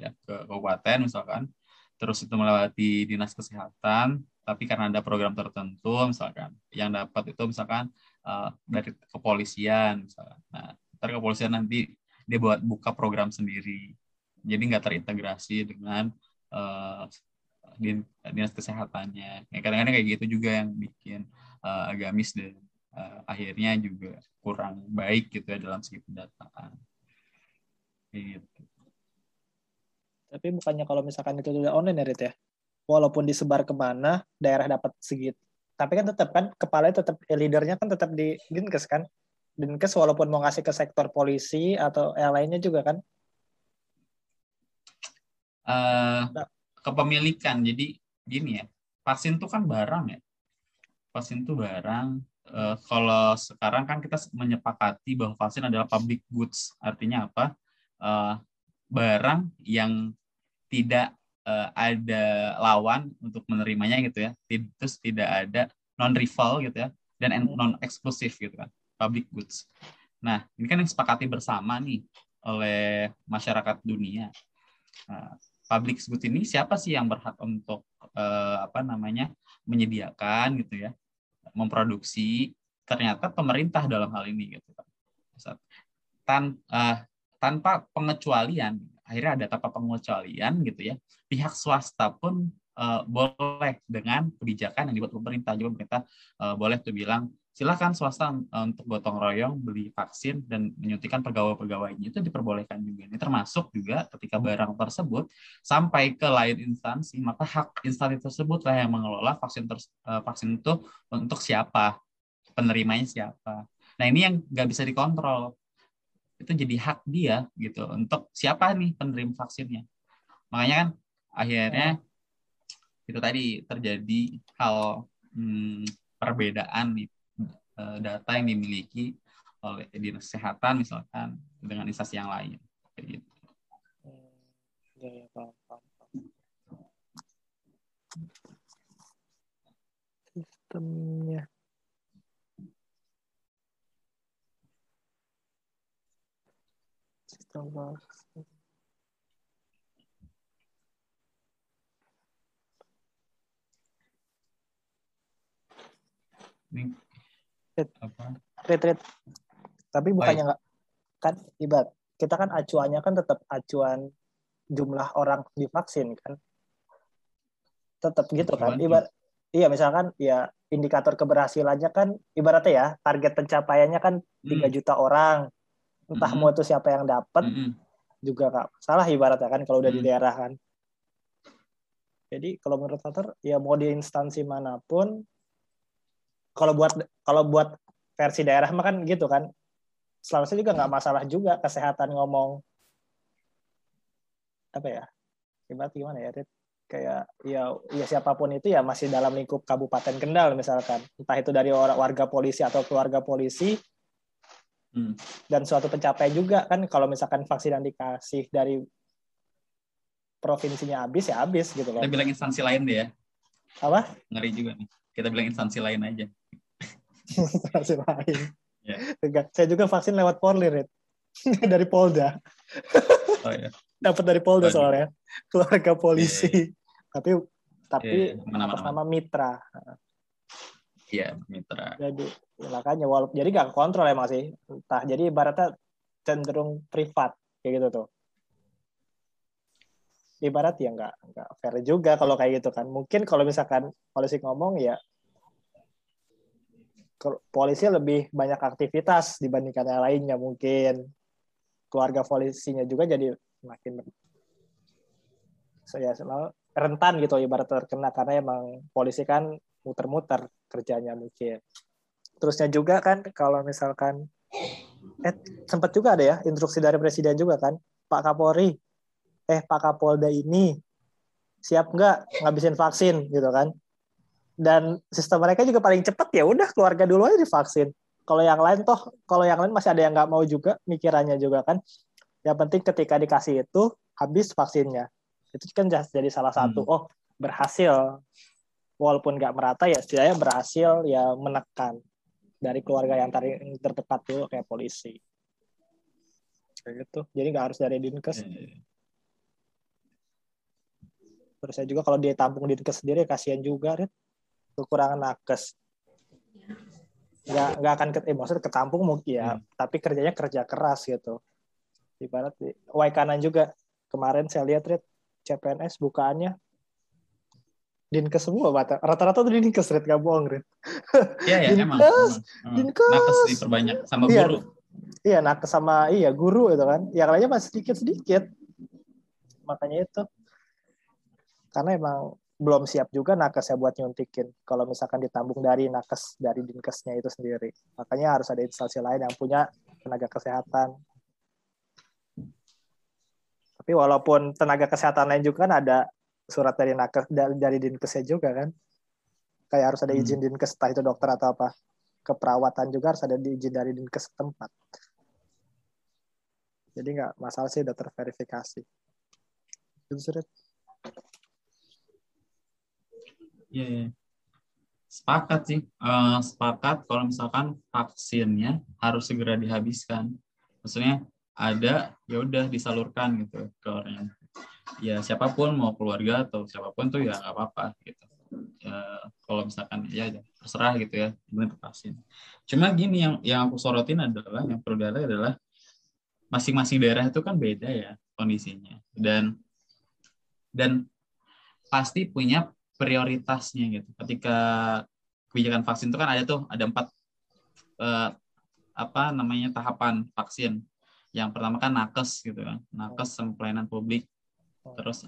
ya, ke kabupaten misalkan, terus itu melewati dinas kesehatan, tapi karena ada program tertentu misalkan yang dapat itu misalkan dari kepolisian misalkan. Nah, ntar kepolisian nanti dia buat buka program sendiri. Jadi nggak terintegrasi dengan dinas kesehatannya. Ya, kadang-kadang kayak gitu juga yang bikin agak miss dan akhirnya juga kurang baik gitu ya dalam segi pendataan. Gitu. Tapi bukannya kalau misalkan itu sudah online ya Rit ya? Walaupun disebar kemana, daerah dapat segitu. Tapi kan tetap kan, kepalanya tetap, leadernya kan tetap di Dinkes kan? Dinkes walaupun mau ngasih ke sektor polisi atau yang lainnya juga kan? Kepemilikan, jadi gini ya, vaksin itu kan barang ya. Vaksin itu barang, kalau sekarang kan kita menyepakati bahwa vaksin adalah public goods. Artinya apa? Barang yang tidak ada lawan untuk menerimanya gitu ya, terus tidak ada non-rival gitu ya, dan non-eksklusif gitu kan, public goods. Nah, ini kan yang disepakati bersama nih oleh masyarakat dunia. Nah, public goods ini siapa sih yang berhak untuk menyediakan gitu ya, memproduksi? Ternyata pemerintah dalam hal ini gitu kan. Tanpa pengecualian, akhirnya ada tanpa pengecualian gitu ya, pihak swasta pun boleh dengan kebijakan yang dibuat pemerintah. Jadi pemerintah boleh tuh bilang, silakan swasta untuk gotong royong beli vaksin dan menyuntikkan pegawai-pegawainya, itu diperbolehkan juga. Ini termasuk juga ketika barang tersebut sampai ke lain instansi, maka hak instansi tersebutlah yang mengelola vaksin itu untuk siapa, penerimanya siapa. Nah ini yang nggak bisa dikontrol. Itu jadi hak dia gitu untuk siapa nih penerima vaksinnya. Makanya kan akhirnya itu tadi terjadi hal perbedaan di data yang dimiliki oleh dinas kesehatan misalkan dengan instansi yang lain kayak gitu. Sistemnya. Retret. Tapi bukannya nggak kan ibarat kita kan acuannya kan tetap acuan jumlah orang divaksin kan tetap gitu kan ibarat iya misalkan ya indikator keberhasilannya kan ibaratnya ya target pencapaiannya kan 3 juta orang entah mau itu siapa yang dapat juga nggak salah ibaratnya kan kalau udah di daerah kan. Jadi kalau menurut Tater ya mau di instansi manapun kalau buat versi daerah mah kan gitu kan seharusnya juga nggak masalah juga kesehatan ngomong apa ya ibarat gimana ya Rit? Kayak ya siapapun itu ya masih dalam lingkup Kabupaten Kendal misalkan entah itu dari warga polisi atau keluarga polisi. Dan suatu pencapaian juga kan kalau misalkan vaksin yang dikasih dari provinsinya habis ya habis gitu loh. Kita bilang instansi lain deh ya. Apa? Ngeri juga nih. Kita bilang instansi lain aja. Instansi lain. Yeah. Saya juga vaksin lewat Polri, Rit. Dari Polda. Oh ya. Yeah. Dapat dari Polda soalnya. Keluarga polisi. Yeah, yeah. Tapi atas nama mitra. Iya, mitra. Jadi makanya walaupun jadi nggak kontrol ya masih. Entah jadi ibaratnya cenderung privat kayak gitu tuh. Ibarat ya nggak fair juga kalau kayak gitu kan. Mungkin kalau misalkan polisi ngomong ya polisi lebih banyak aktivitas dibandingkan yang lainnya mungkin. Keluarga polisinya juga jadi makin rentan gitu ibarat terkena karena emang polisi kan muter-muter kerjanya mungkin. Terusnya juga kan kalau misalkan sempat juga ada ya instruksi dari presiden juga kan Pak Kapolri Pak Kapolda ini siap nggak ngabisin vaksin gitu kan dan sistem mereka juga paling cepat ya udah keluarga dulu aja divaksin kalau yang lain masih ada yang nggak mau juga mikirannya juga kan yang penting ketika dikasih itu habis vaksinnya itu kan jadi salah satu berhasil. Walaupun nggak merata ya setidaknya berhasil ya menekan dari keluarga yang terdekat dulu kayak polisi. Kayak gitu. Jadi nggak harus dari Dinkes. Terus saya juga kalau dia tampung di Dinkes sendiri kasihan juga, Rit. Kekurangan nakes. Nggak akan maksudnya ketampung mungkin ya, tapi kerjanya kerja keras gitu. Ibarat Wai Kanan juga kemarin saya lihat, Rit, CPNS bukaannya Dinkes semua, rata-rata tuh Dinkes, Rit, nggak bohong, Rit. Iya, emang. Dinkes. Nakes diperbanyak sama guru. Iya, nakes sama guru itu kan. Yang lainnya masih sedikit-sedikit. Makanya itu. Karena emang belum siap juga nakesnya buat nyuntikin. Kalau misalkan ditambung dari nakes, dari Dinkesnya itu sendiri. Makanya harus ada instansi lain yang punya tenaga kesehatan. Tapi walaupun tenaga kesehatan lain juga kan ada surat dari nakes, dari Dinkesnya juga kan, kayak harus ada izin Dinkes, entah itu dokter atau apa, keperawatan juga harus ada izin dari Dinkes tempat. Jadi nggak masalah sih, udah terverifikasi. Iya. Sepakat sih, sepakat kalau misalkan vaksinnya harus segera dihabiskan. Maksudnya ada, ya udah disalurkan gitu ke orang. Ya siapapun, mau keluarga atau siapapun tuh ya nggak apa-apa gitu ya, kalau misalkan ya terserah gitu ya benar vaksin. Cuma gini, yang aku sorotin adalah, yang perlu dialog adalah masing-masing daerah itu kan beda ya kondisinya, dan pasti punya prioritasnya gitu. Ketika kebijakan vaksin itu kan ada 4 tahapan vaksin. Yang pertama kan nakes gitu kan, nakes sama pelayanan publik. Terus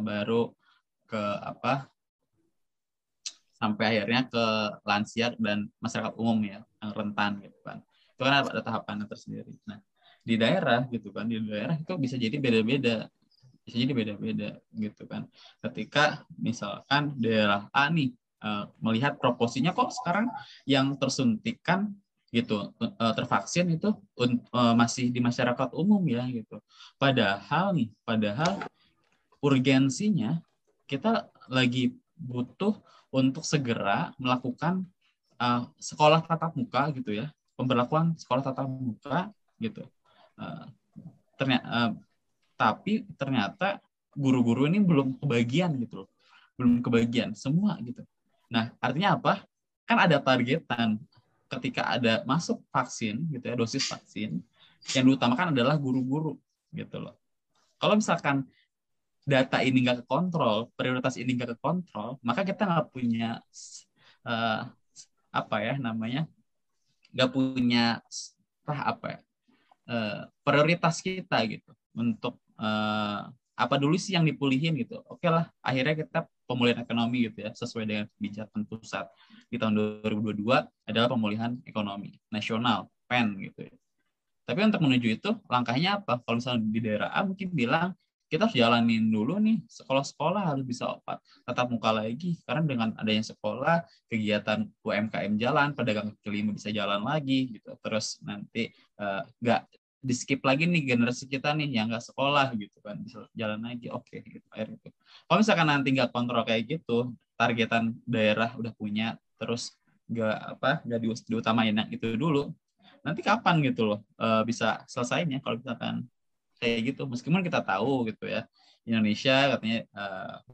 baru ke sampai akhirnya ke lansia dan masyarakat umum ya, yang rentan gitu kan. Itu kan ada tahapannya tersendiri. Nah, di daerah gitu kan, di daerah itu bisa jadi beda-beda. Gitu kan. Ketika misalkan daerah A nih melihat proporsinya kok sekarang yang tersuntikan gitu, tervaksin itu masih di masyarakat umum ya gitu. Padahal urgensinya kita lagi butuh untuk segera melakukan sekolah tatap muka gitu ya, pemberlakuan sekolah tatap muka gitu. Tapi ternyata guru-guru ini belum kebagian gitu loh. Belum kebagian semua gitu. Nah, artinya apa? Kan ada targetan. Ketika ada masuk vaksin gitu ya, dosis vaksin, yang diutamakan adalah guru-guru gitu loh. Kalau misalkan data ini nggak kekontrol, prioritas ini nggak kekontrol, maka kita nggak punya nggak punya prioritas kita gitu untuk apa dulu sih yang dipulihin gitu. Oke lah, akhirnya kita pemulihan ekonomi gitu ya, sesuai dengan kebijakan pusat di tahun 2022 adalah pemulihan ekonomi nasional, PEN gitu ya. Tapi untuk menuju itu langkahnya apa? Kalau misalnya di daerah A mungkin bilang kita harus jalanin dulu nih, sekolah-sekolah harus bisa tatap muka lagi, karena dengan adanya sekolah, kegiatan UMKM jalan, pedagang kaki lima bisa jalan lagi gitu. Terus nanti nggak di skip lagi nih generasi kita nih yang nggak sekolah gitu kan, bisa jalan lagi, oke gitu akhirnya itu. Kalau misalkan nanti nggak kontrol kayak gitu, targetan daerah udah punya terus nggak diutamain yang itu dulu, nanti kapan gitu loh bisa selesainya kalau misalkan kayak gitu. Meskipun kita tahu gitu ya, Indonesia katanya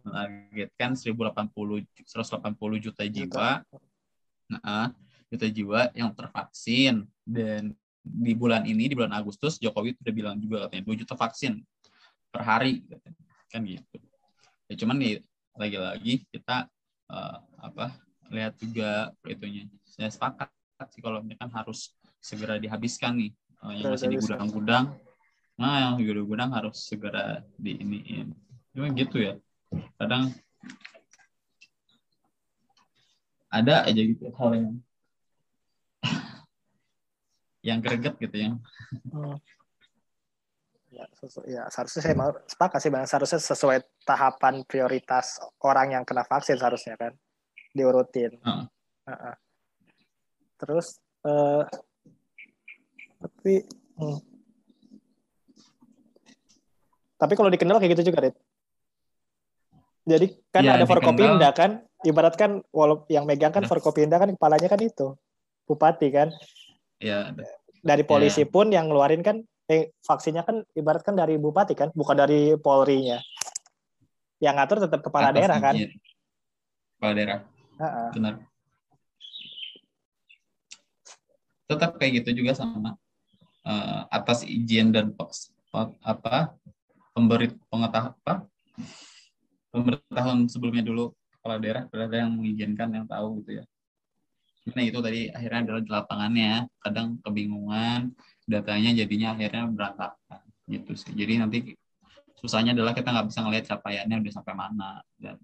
menargetkan 180 juta jiwa yang tervaksin, dan di bulan ini, di bulan Agustus, Jokowi sudah bilang juga katanya 2 juta vaksin per hari kan gitu. Ya cuman nih lagi-lagi kita lihat juga itunya. Saya sepakat sih kalau kan harus segera dihabiskan nih yang masih di gudang-gudang. Nah, yang di gudang-gudang harus segera diiniin. Cuma gitu ya. Kadang ada aja gitu hal yang greget gitu ya. Ya seharusnya saya sepakat sih Bang, seharusnya sesuai tahapan prioritas orang yang kena vaksin seharusnya kan diurutin. Terus tapi kalau di Kendal kayak gitu juga, Rit. Jadi kan ya, ada forkopinda kan, ibarat kan walaupun yang megang kan forkopinda kan kepalanya kan itu bupati kan. Ya, dari polisi ya. Pun yang ngeluarin kan vaksinnya kan ibarat kan dari bupati kan, bukan dari Polri-nya. yang ngatur tetap kepala atas daerah kan? Kepala daerah. Benar. Tetap kayak gitu juga sama atas izin dan pemberitahuan sebelumnya dulu kepala daerah yang mengizinkan, yang tahu gitu ya. Nah itu tadi akhirnya adalah di lapangannya kadang kebingungan datanya, jadinya akhirnya berantakan gitu sih. Jadi nanti susahnya adalah kita nggak bisa ngelihat capaiannya udah sampai mana, dan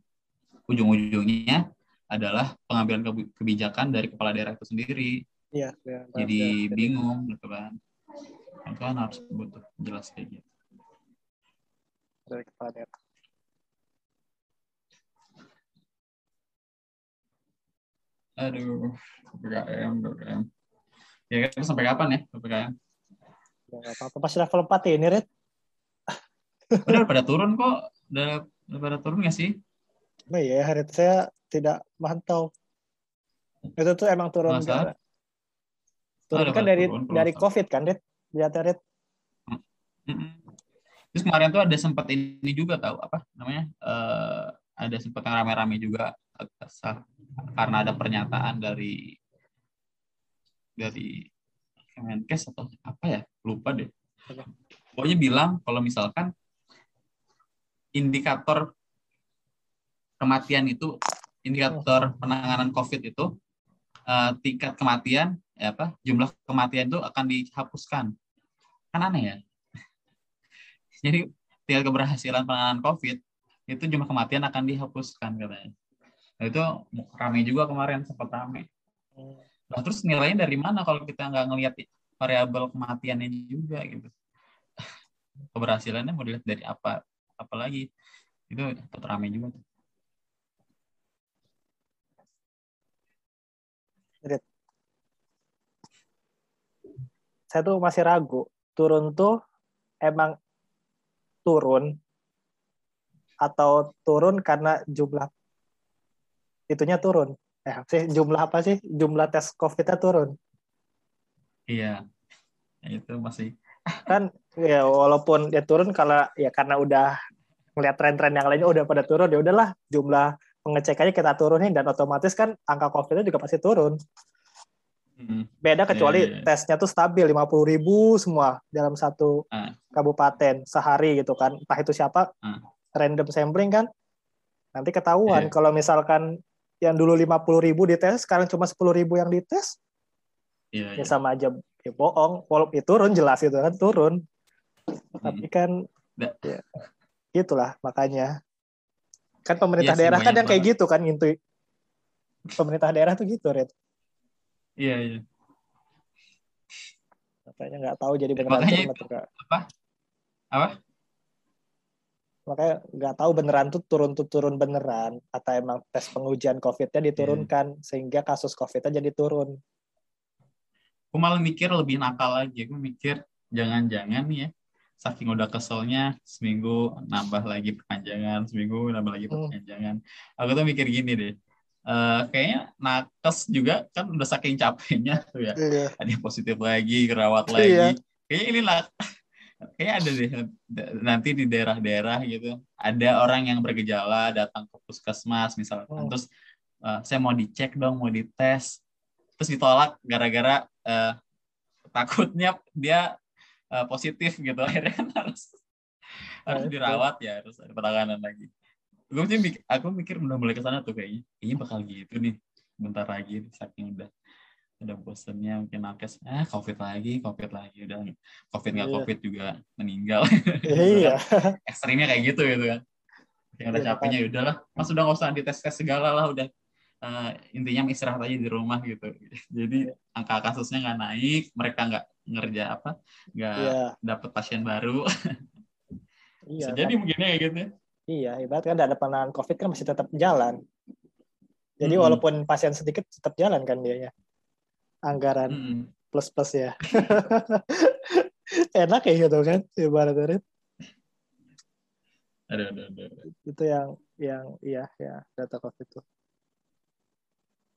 ujung-ujungnya adalah pengambilan kebijakan dari kepala daerah itu sendiri. Iya. Ya, jadi ya, bingung gitu kan. Kan harus butuh jelas kayak gitu. Dari kepala daerah. Aduh, PPKM. Ya kan sampai kapan ya PPKM? Ya nggak apa-apa, pasti level 4 ya ini, Rit. Udah pada turun kok. Udah pada turun nggak sih? Nah ya, hari itu saya tidak mantau. Itu tuh emang turun. Masalah. Turun kan dari COVID kan, Rit? Lihat, Rit. Terus kemarin tuh ada sempat ini juga tahu apa namanya? Ada sempat yang rame-rame juga karena ada pernyataan dari Kemenkes atau apa ya, lupa deh. Pokoknya bilang kalau misalkan indikator kematian itu, indikator penanganan COVID itu tingkat kematian, ya apa, jumlah kematian itu akan dihapuskan. Kan aneh ya. Jadi tingkat keberhasilan penanganan COVID itu jumlah kematian akan dihapuskan katanya. Nah, itu rame juga kemarin, sempat rame. Nah, terus nilainya dari mana kalau kita nggak ngelihat variabel kematiannya juga gitu? Keberhasilannya mau dilihat dari apa? Apalagi itu rame juga. Saya tuh masih ragu, turun tuh emang turun atau turun karena jumlah itunya turun. Jumlah tes COVID-nya turun. Iya. Itu masih kan ya, walaupun ya turun kalau ya karena udah melihat tren-tren yang lainnya udah pada turun, ya udahlah jumlah pengecekannya kita turunin dan otomatis kan angka COVID-nya juga pasti turun. Beda kecuali tesnya tuh stabil 50.000 semua dalam satu kabupaten sehari gitu kan. Entah itu siapa random sampling kan. Nanti ketahuan kalau misalkan yang dulu 50.000 dites, sekarang cuma 10.000 yang dites, ya sama aja ya bohong. Walaupun itu turun jelas gitu kan, turun. Tapi kan, ya, itulah makanya. Kan pemerintah daerah kan yang kayak gitu kan, gitu. Pemerintah daerah tuh gitu, Red. Iya. Makanya nggak tahu jadi beneran turun atau nggak. Apa? Makanya nggak tahu beneran turun beneran atau emang tes pengujian COVID-nya diturunkan sehingga kasus COVID-nya jadi turun. Aku malah mikir lebih nakal lagi. Aku mikir jangan-jangan ya saking udah keselnya seminggu nambah lagi perpanjangan, seminggu nambah lagi perpanjangan. Aku tuh mikir gini deh. Kayaknya nakes juga kan udah saking capeknya tuh ya. Ada yang positif lagi, kerawat lagi. Kayaknya ini kayaknya ada deh nanti di daerah-daerah gitu ada orang yang bergejala datang ke puskesmas misalnya, terus saya mau dicek dong, mau dites, terus ditolak gara-gara takutnya dia positif gitu, akhirnya kan harus dirawat ya, harus ada penanganan lagi. Aku mikir udah mulai kesana tuh kayaknya, ini bakal gitu nih bentar lagi, saking udah bosannya mungkin nakes, covid lagi udah covid juga meninggal. Iya. Ekstrimnya kayak gitu kan, yang udah capeknya ya udahlah, mas udah nggak usah dites segala lah, udah intinya istirahat aja di rumah gitu. Jadi angka kasusnya nggak naik, mereka nggak ngerja dapet pasien baru. Iya. Jadi mungkinnya kayak gitu. Iya, ibarat kan ada penanganan COVID kan masih tetap jalan. Jadi walaupun pasien sedikit tetap jalan kan dia ya. Anggaran plus ya. Enak ya gitu kan, ibarat. Aduh. Itu yang iya data COVID itu.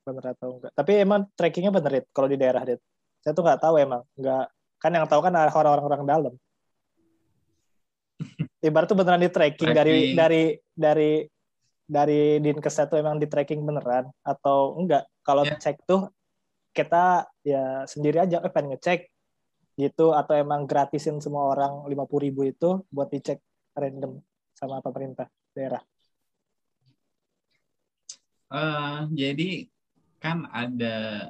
Bener atau enggak? Tapi emang trackingnya bener itu kalau di daerah itu. Saya tuh nggak tahu emang, nggak, kan yang tahu kan orang-orang dalam. ibarat tuh beneran di tracking dari Dinkes itu emang di tracking beneran atau enggak? Kalau cek tuh kita ya sendiri aja pengen ngecek gitu, atau emang gratisin semua orang 50.000 itu buat dicek random sama pemerintah daerah? Jadi kan ada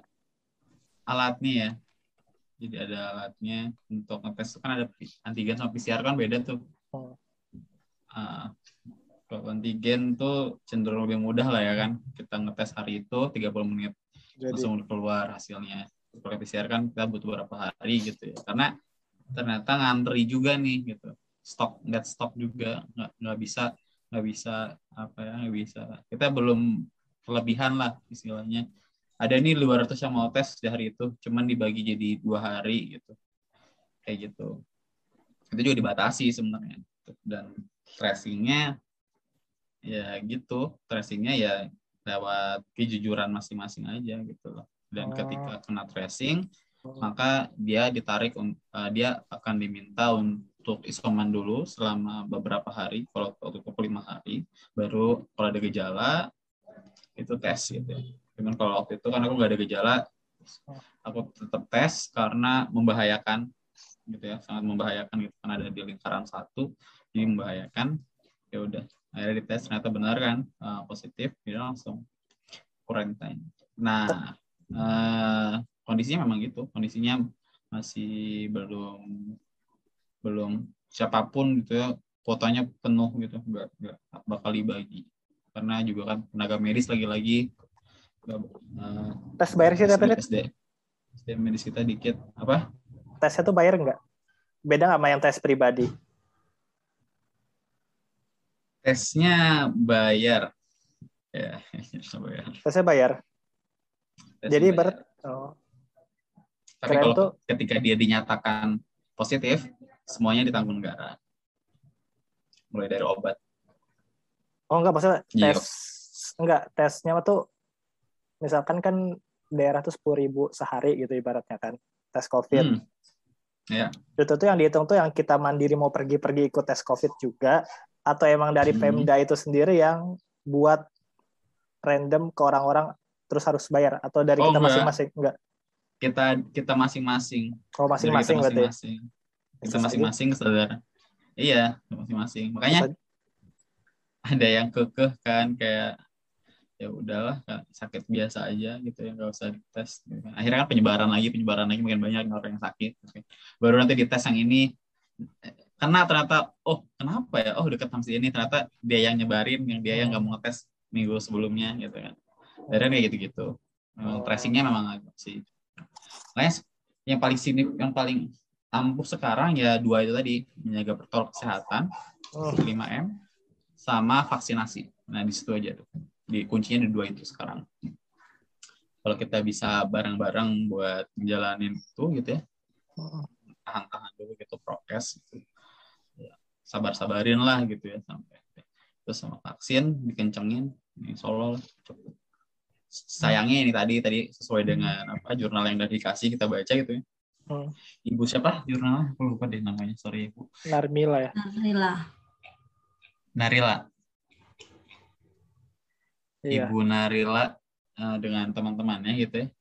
alatnya ya. Jadi ada alatnya untuk ngetes, kan ada antigen sama PCR kan beda tuh. Kalau antigen tuh cenderung lebih mudah lah ya kan. Kita ngetes hari itu 30 menit langsung keluar hasilnya. Kalau PCR kan kita butuh beberapa hari gitu ya. Karena ternyata ngantri juga nih gitu. Stok juga nggak bisa apa ya, nggak bisa, kita belum kelebihan lah istilahnya. Ada nih 200 yang mau tes di hari itu, cuman dibagi jadi 2 hari gitu, kayak gitu. Itu juga dibatasi sebenarnya. Dan tracingnya ya gitu, tracingnya ya lewat kejujuran masing-masing aja gitu loh. Dan ketika kena tracing, maka dia dia akan diminta untuk isoman dulu selama beberapa hari, kalau 5 hari, baru kalau ada gejala itu tes gitu. Cuman kalau waktu itu kan aku nggak ada gejala, aku tetap tes karena membahayakan gitu ya, sangat membahayakan gitu, karena ada di lingkaran 1, jadi membahayakan. Ya udah, akhirnya dites ternyata benar kan positif, jadi langsung quarantine. Nah, kondisinya memang gitu, kondisinya masih belum siapapun gitu ya, kuotanya penuh gitu, nggak bakal dibagi karena juga kan tenaga medis lagi-lagi tes bayar sih tes medis kita dikit. Apa tesnya tuh bayar nggak? Beda sama yang tes pribadi? Tesnya bayar ya, tesnya bayar. Jadi bayar. Tapi keren kalau tuh, ketika dia dinyatakan positif, semuanya ditanggung negara. Mulai dari obat. Oh enggak, maksudnya tes. Enggak, tesnya tuh misalkan kan daerah tuh 10.000 sehari gitu ibaratnya kan. Tes COVID. Iya. Itu tuh yang dihitung tuh yang kita mandiri mau pergi-pergi ikut tes COVID juga, atau emang dari Pemda itu sendiri yang buat random ke orang-orang terus harus bayar, atau dari kita masing-masing? Enggak. Kita masing-masing. Oh, masing-masing berarti. Kita masing-masing, saudara. Iya, masing-masing. Makanya ada yang kekeh kan, kayak ya udahlah sakit biasa aja gitu ya, nggak usah dites. Akhirnya kan penyebaran lagi makin banyak orang yang sakit. Baru nanti dites yang ini kena, ternyata kenapa ya? Dekat sama si ini, ternyata dia yang nyebarin, yang dia yang nggak mau ngetes minggu sebelumnya gitu kan. Akhirnya kayak gitu-gitu. Memang tracingnya memang agak sih. Makanya yang paling ampuh sekarang ya 2 itu tadi, menjaga protokol kesehatan 5M sama vaksinasi. Nah di situ aja tuh, di kuncinya di 2 itu sekarang. Kalau kita bisa bareng-bareng buat jalanin itu gitu ya, tahan-tahan dulu gitu prokes gitu. Ya, sabar-sabarin lah gitu ya sampai. Terus sama vaksin dikencengin, ini Solo lah. Sayangnya ini tadi sesuai dengan jurnal yang udah dikasih kita baca gitu ya. Ibu siapa jurnalnya? Aku lupa deh namanya, sorry Ibu. Narmila ya? Narila. Iya. Ibu Narila dengan teman-temannya gitu ya,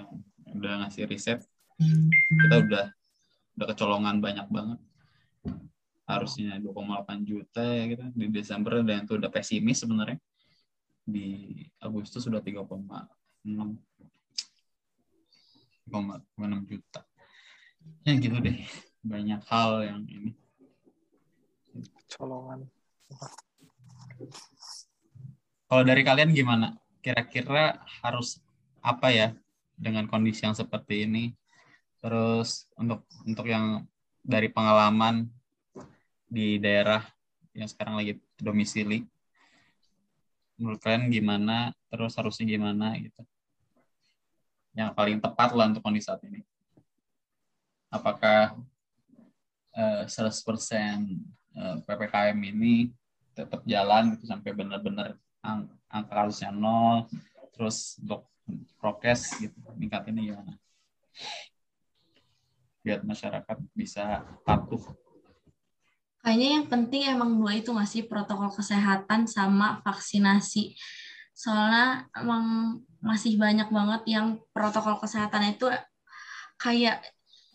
yang udah ngasih riset. Kita udah kecolongan banyak banget. Harusnya 2,8 juta ya gitu. Di Desember dan itu udah pesimis sebenarnya. Di Agustus sudah 3,6 juta. Ya gitu deh. Banyak hal yang ini. Colongan. Kalau dari kalian gimana? Kira-kira harus apa ya dengan kondisi yang seperti ini? Terus untuk yang dari pengalaman di daerah yang sekarang lagi domisili, menurut kalian gimana, terus harusnya gimana gitu? Yang paling tepat lah untuk kondisi saat ini. Apakah 100% PPKM ini tetap jalan gitu, sampai benar-benar angka kasusnya 0, terus untuk prokes gitu, tingkat ini gimana? Biar masyarakat bisa patuh Kayaknya yang penting emang dua itu masih protokol kesehatan sama vaksinasi. Soalnya emang masih banyak banget yang protokol kesehatan itu kayak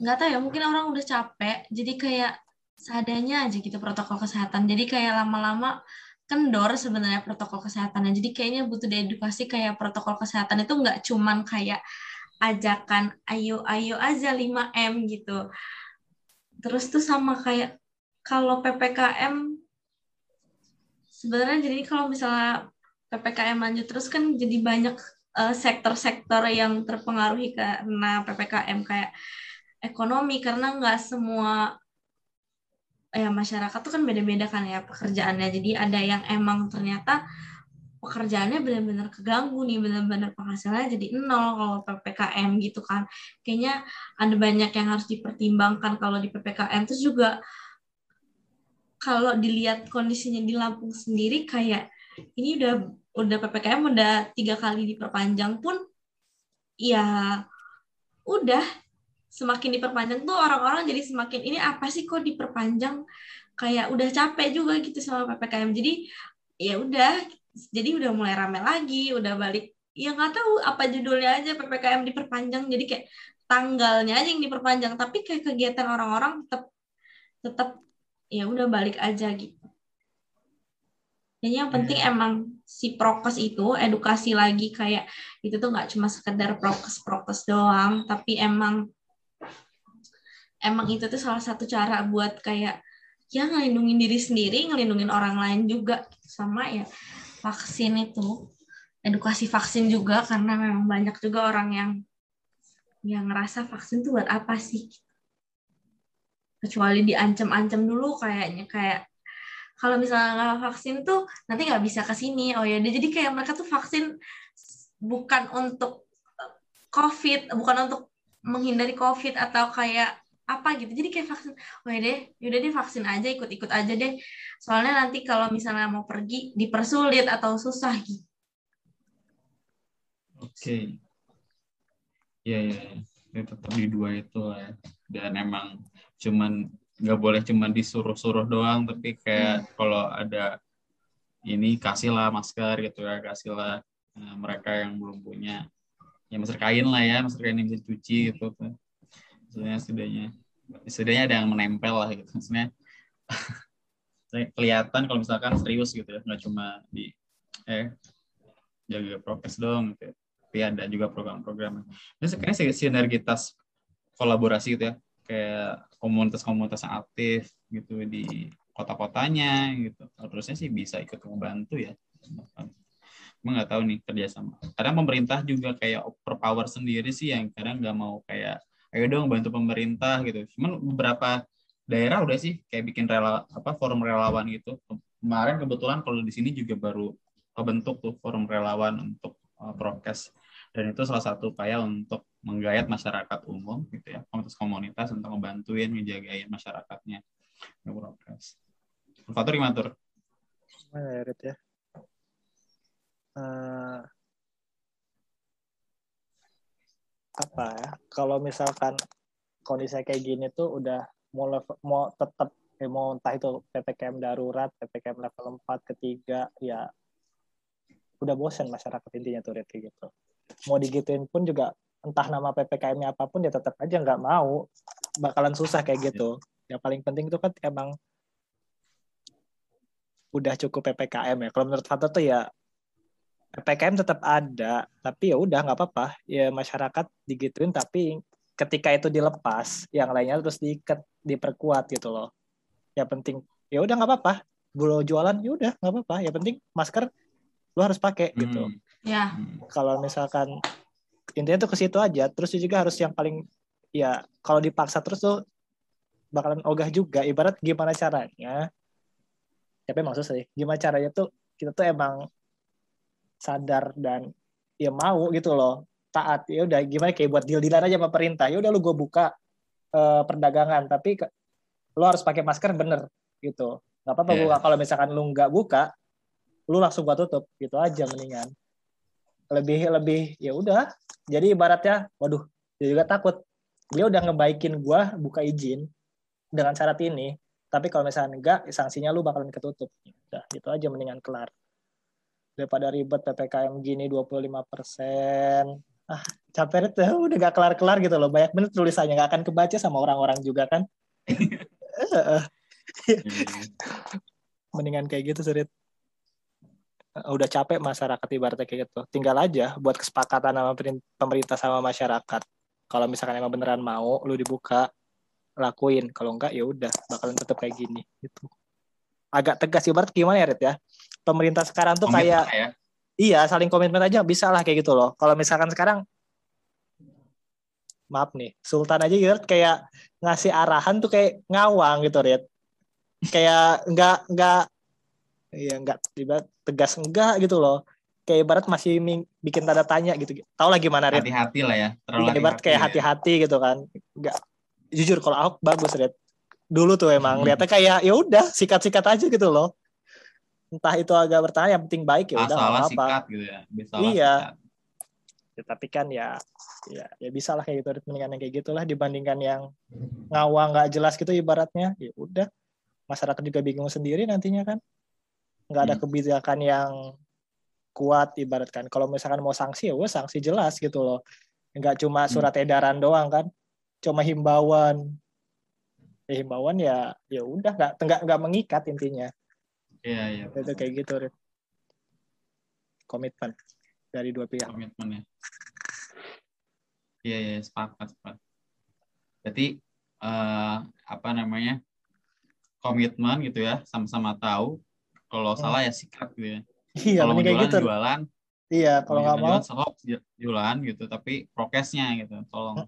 nggak tahu ya, mungkin orang udah capek jadi kayak seadanya aja gitu protokol kesehatan. Jadi kayak lama-lama kendor sebenarnya protokol kesehatannya. Jadi kayaknya butuh diedukasi kayak protokol kesehatan itu nggak cuman kayak ajakan ayo aja 5M gitu. Terus tuh sama kayak kalau PPKM sebenarnya, jadi kalau misalnya PPKM lanjut terus kan jadi banyak sektor-sektor yang terpengaruhi karena PPKM, kayak ekonomi, karena nggak semua ya masyarakat tuh kan beda-beda kan ya pekerjaannya. Jadi ada yang emang ternyata pekerjaannya benar-benar keganggu nih, benar-benar penghasilannya jadi nol kalau PPKM gitu kan. Kayaknya ada banyak yang harus dipertimbangkan kalau di PPKM. Terus juga kalau dilihat kondisinya di Lampung sendiri kayak ini udah PPKM udah 3 kali diperpanjang pun ya udah semakin diperpanjang tuh orang-orang jadi semakin ini apa sih kok diperpanjang, kayak udah capek juga gitu sama PPKM. Jadi ya udah, jadi udah mulai rame lagi, udah balik ya nggak tahu apa judulnya aja PPKM diperpanjang, jadi kayak tanggalnya aja yang diperpanjang tapi kayak kegiatan orang-orang tetap ya udah balik aja gitu. Jadi yang penting emang si prokes itu edukasi lagi, kayak itu tuh nggak cuma sekedar prokes doang tapi emang itu tuh salah satu cara buat kayak ya ngelindungin diri sendiri, ngelindungin orang lain juga, sama ya vaksin itu, edukasi vaksin juga, karena memang banyak juga orang yang ngerasa vaksin tuh buat apa sih, kecuali diancam-ancam dulu kayaknya, kayak kalau misalnya nggak vaksin tuh nanti nggak bisa ke sini. Oh ya, jadi kayak mereka tuh vaksin bukan untuk COVID, bukan untuk menghindari COVID atau kayak apa gitu. Jadi kayak vaksin, yaudah deh vaksin aja, ikut-ikut aja deh. Soalnya nanti kalau misalnya mau pergi dipersulit atau susah gitu. Oke. Ya. Tetap di dua itu ya. Dan emang cuman nggak boleh cuman disuruh-suruh doang, tapi kayak kalau ada ini kasihlah masker gitu ya, kasihlah mereka yang belum punya. Ya masker kain yang bisa dicuci gitu tuh. Maksudnya setidaknya ada yang menempel lah gitu. Maksudnya kelihatan kalau misalkan serius gitu ya, nggak cuma di jaga prokes dong gitu. Tapi ada juga program-program. Jadi sebenarnya sinergitas kolaborasi gitu ya, kayak komunitas-komunitas yang aktif gitu di kota-kotanya gitu. Harusnya sih bisa ikut membantu ya. Emang nggak tahu nih kerjasama. Kadang pemerintah juga kayak overpower sendiri sih, yang kadang nggak mau kayak ayo dong bantu pemerintah gitu. Cuman beberapa daerah udah sih kayak bikin forum relawan gitu. Kemarin kebetulan kalau di sini juga baru kebentuk tuh forum relawan untuk prokes. Dan itu salah satu upaya untuk menggayat masyarakat umum gitu ya, komunitas-komunitas untuk membantuin ngejagain masyarakatnya prokes. Fatur gimana Tur? Gimana ya? Apa ya, kalau misalkan kondisi kayak gini tuh udah mau entah itu PPKM darurat, PPKM level 4, ketiga, ya udah bosen masyarakat intinya tuh kayak gitu. Mau digituin pun juga entah nama PPKM-nya apapun ya tetap aja nggak mau, bakalan susah kayak gitu. Yang paling penting itu kan emang udah cukup PPKM ya. Kalau menurut Fatur tuh ya PPKM tetap ada, tapi ya udah nggak apa-apa. Ya masyarakat digituin, tapi ketika itu dilepas, yang lainnya terus diperkuat gitu loh. Ya penting, ya udah nggak apa-apa. Bulo jualan, ya udah nggak apa-apa. Ya penting masker lu harus pakai gitu. Ya. Kalau misalkan intinya tuh ke situ aja. Terus juga harus yang paling ya kalau dipaksa terus tuh bakalan ogah juga. Ibarat gimana caranya? Tapi maksud saya gimana caranya tuh kita tuh emang sadar dan ya mau gitu loh, taat. Ya udah gimana kayak buat deal-dealan aja sama perintah, ya udah lu gue buka perdagangan tapi lu harus pakai masker bener gitu, nggak apa-apa buka. Kalau misalkan lu nggak buka lu langsung gua tutup gitu aja, mendingan lebih ya udah. Jadi ibaratnya waduh dia juga takut, dia udah ngebaikin gua buka izin dengan syarat ini, Tapi kalau misalnya enggak, sanksinya lu bakalan ketutup. Udah, gitu aja, mendingan kelar. Daripada ribet PPKM gini 25%. Ah, capek itu udah gak kelar-kelar gitu loh. Banyak bener tulisannya, gak akan kebaca sama orang-orang juga kan. Mendingan kayak gitu, Surit. Udah capek masyarakat ibaratnya kayak gitu. Tinggal aja buat kesepakatan sama pemerintah sama masyarakat. Kalau misalkan emang beneran mau, lu dibuka, lakuin. Kalau enggak, ya udah bakalan tetap kayak gini. Gitu. Agak tegas ibarat gimana ya, Rit ya? Pemerintah sekarang tuh komitmen kayak, ya? Iya, saling komitmen aja bisa lah kayak gitu loh. Kalau misalkan sekarang, maaf nih, Sultan aja Rit kayak ngasih arahan tuh kayak ngawang gitu, Rit. Kayak enggak tegas enggak gitu loh. Kayak ibarat masih bikin tanda tanya gitu. Tahu lah gimana, Rit? Hati-hati lah ya. Terlalu ibarat kayak hati-hati gitu kan. Enggak. Jujur kalau Ahok bagus, Rit. Dulu tuh emang lihatnya kayak ya udah sikat-sikat aja gitu loh. Entah itu agak bertanya yang penting baik ya udah enggak apa-apa. Gitu ya. Iya. Ya, tapi kan ya bisalah kayak gitu, Rit, mendingan yang kayak gitulah dibandingkan yang ngawang enggak jelas gitu ibaratnya. Ya udah masyarakat juga bingung sendiri nantinya kan. Nggak ada kebijakan yang kuat ibaratkan. Kalau misalkan mau sanksi ya sanksi jelas gitu loh. Nggak cuma surat edaran doang kan. Cuma himbauan. Ya, himbauan ya udah nggak mengikat intinya. Iya. Itu kayak gitu, Rit. Komitmen dari dua pihak. Komitmen ya. Iya, sepakat. Berarti apa namanya? Komitmen gitu ya, sama-sama tahu. Kalau salah ya sikap gitu ya. Iya, kalau jualan. Iya, kalau nggak mau jualan gitu, tapi prokesnya gitu, tolong.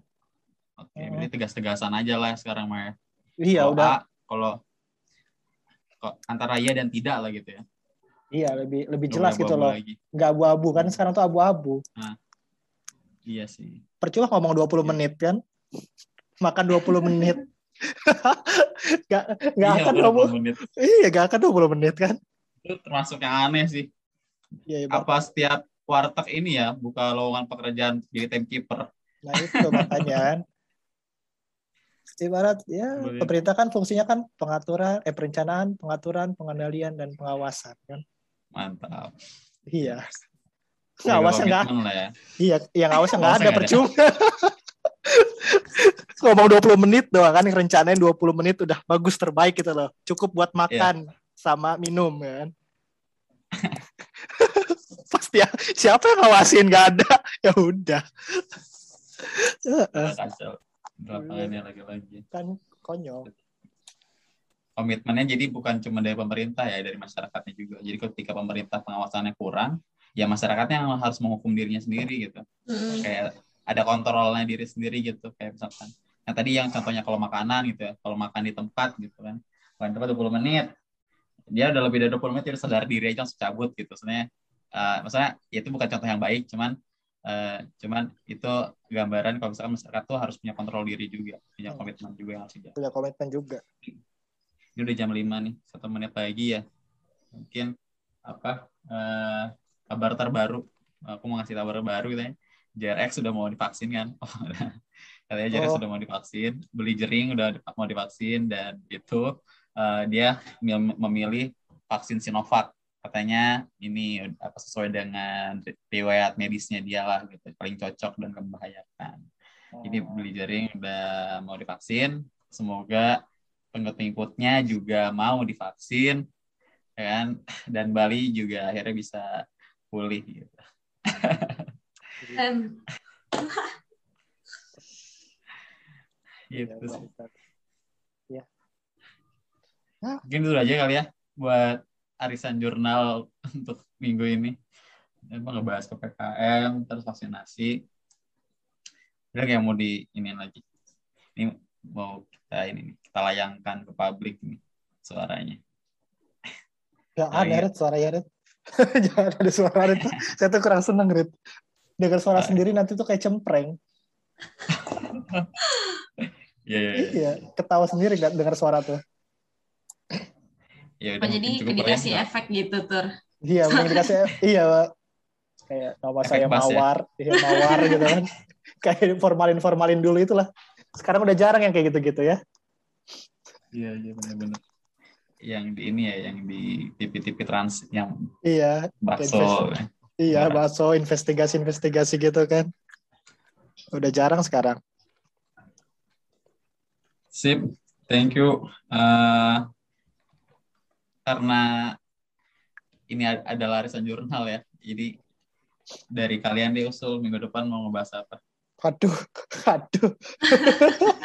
Oke, berarti tegas-tegasan aja lah sekarang mah. Iya, kalo udah. Kalau antara iya dan tidak lah gitu ya. Iya, lebih jelas gitu loh. Nggak abu-abu kan sekarang tuh abu-abu. Nah, iya sih. Percuma ngomong 20 menit kan. Makan 20 menit. Nggak akan 20 menit. Iya, nggak akan 20 menit kan. Itu termasuk yang aneh sih. Ya, apa setiap warteg ini ya buka lowongan pekerjaan jadi timekeeper. Nah itu makanya. Ibarat ya pemerintah kan fungsinya kan pengaturan, perencanaan, pengaturan, pengendalian dan pengawasan kan. Mantap. Iya. Ngawasan nggak? Ya. Iya, yang ngawasan nggak ada percuma. Ngomong 20 menit doang kan, rencanain 20 menit udah bagus terbaik gitu loh. Cukup buat makan sama minum kan. Pasti ya, siapa yang ngawasin nggak ada? Ya udah. Kacau. Lapangannya lagi-lagi. Kan konyol. Komitmennya jadi bukan cuma dari pemerintah ya, dari masyarakatnya juga. Jadi ketika pemerintah pengawasannya kurang, ya masyarakatnya harus menghukum dirinya sendiri gitu. Kayak ada kontrolnya diri sendiri gitu. Kayak misalkan yang tadi yang contohnya kalau makanan gitu ya. Kalau makan di tempat gitu kan. Kalau di tempat 20 menit. Dia udah lebih dari 20 menit, dia sadar diri aja langsung cabut gitu. Maksudnya ya itu bukan contoh yang baik, cuman itu gambaran kalau misalkan masyarakat tuh harus punya kontrol diri juga, punya komitmen juga yang harus dijaga. Punya komitmen juga. Ini udah jam 5 nih, 1 menit lagi ya. Mungkin kabar terbaru. Aku mau ngasih kabar baru katanya. JRX sudah mau divaksin kan? Katanya JRX sudah mau divaksin, beli jering udah mau divaksin dan itu dia memilih vaksin Sinovac. Katanya ini sesuai dengan riwayat medisnya dia lah gitu, paling cocok dan membahayakan. Jadi beli jaring udah mau divaksin, semoga pengikutnya juga mau divaksin kan, dan Bali juga akhirnya bisa pulih gitu. Gitu sih. Ya. Mungkin itu aja kali ya buat arisan jurnal untuk minggu ini. Emang ngebahas PPKM, terus vaksinasi. Udah kayak mau diinin lagi. Ini mau kita layangkan ke publik nih suaranya. Gak ada Rit, suara ya Rit. Jangan ada suara Rit. Saya tuh kurang seneng Rit. Dengar suara sendiri nanti tuh kayak cempreng. Iya, ketawa sendiri dengar suara tuh. Ya, jadi dikasih efek gitu Tur. Iya, mending dikasih iya, Pak. Kayak nama saya mawar, ya? Mawar gitu kan. Kayak formalin dulu itulah. Sekarang udah jarang yang kayak gitu-gitu ya. Iya, benar-benar. yang di ini ya, yang di TV-TV trans, yang iya, bakso. Iya, bakso, investigasi-investigasi gitu kan. Udah jarang sekarang. Sip, thank you. Karena ini ada larisan jurnal ya, jadi dari kalian deh usul minggu depan mau ngebahas apa. Aduh.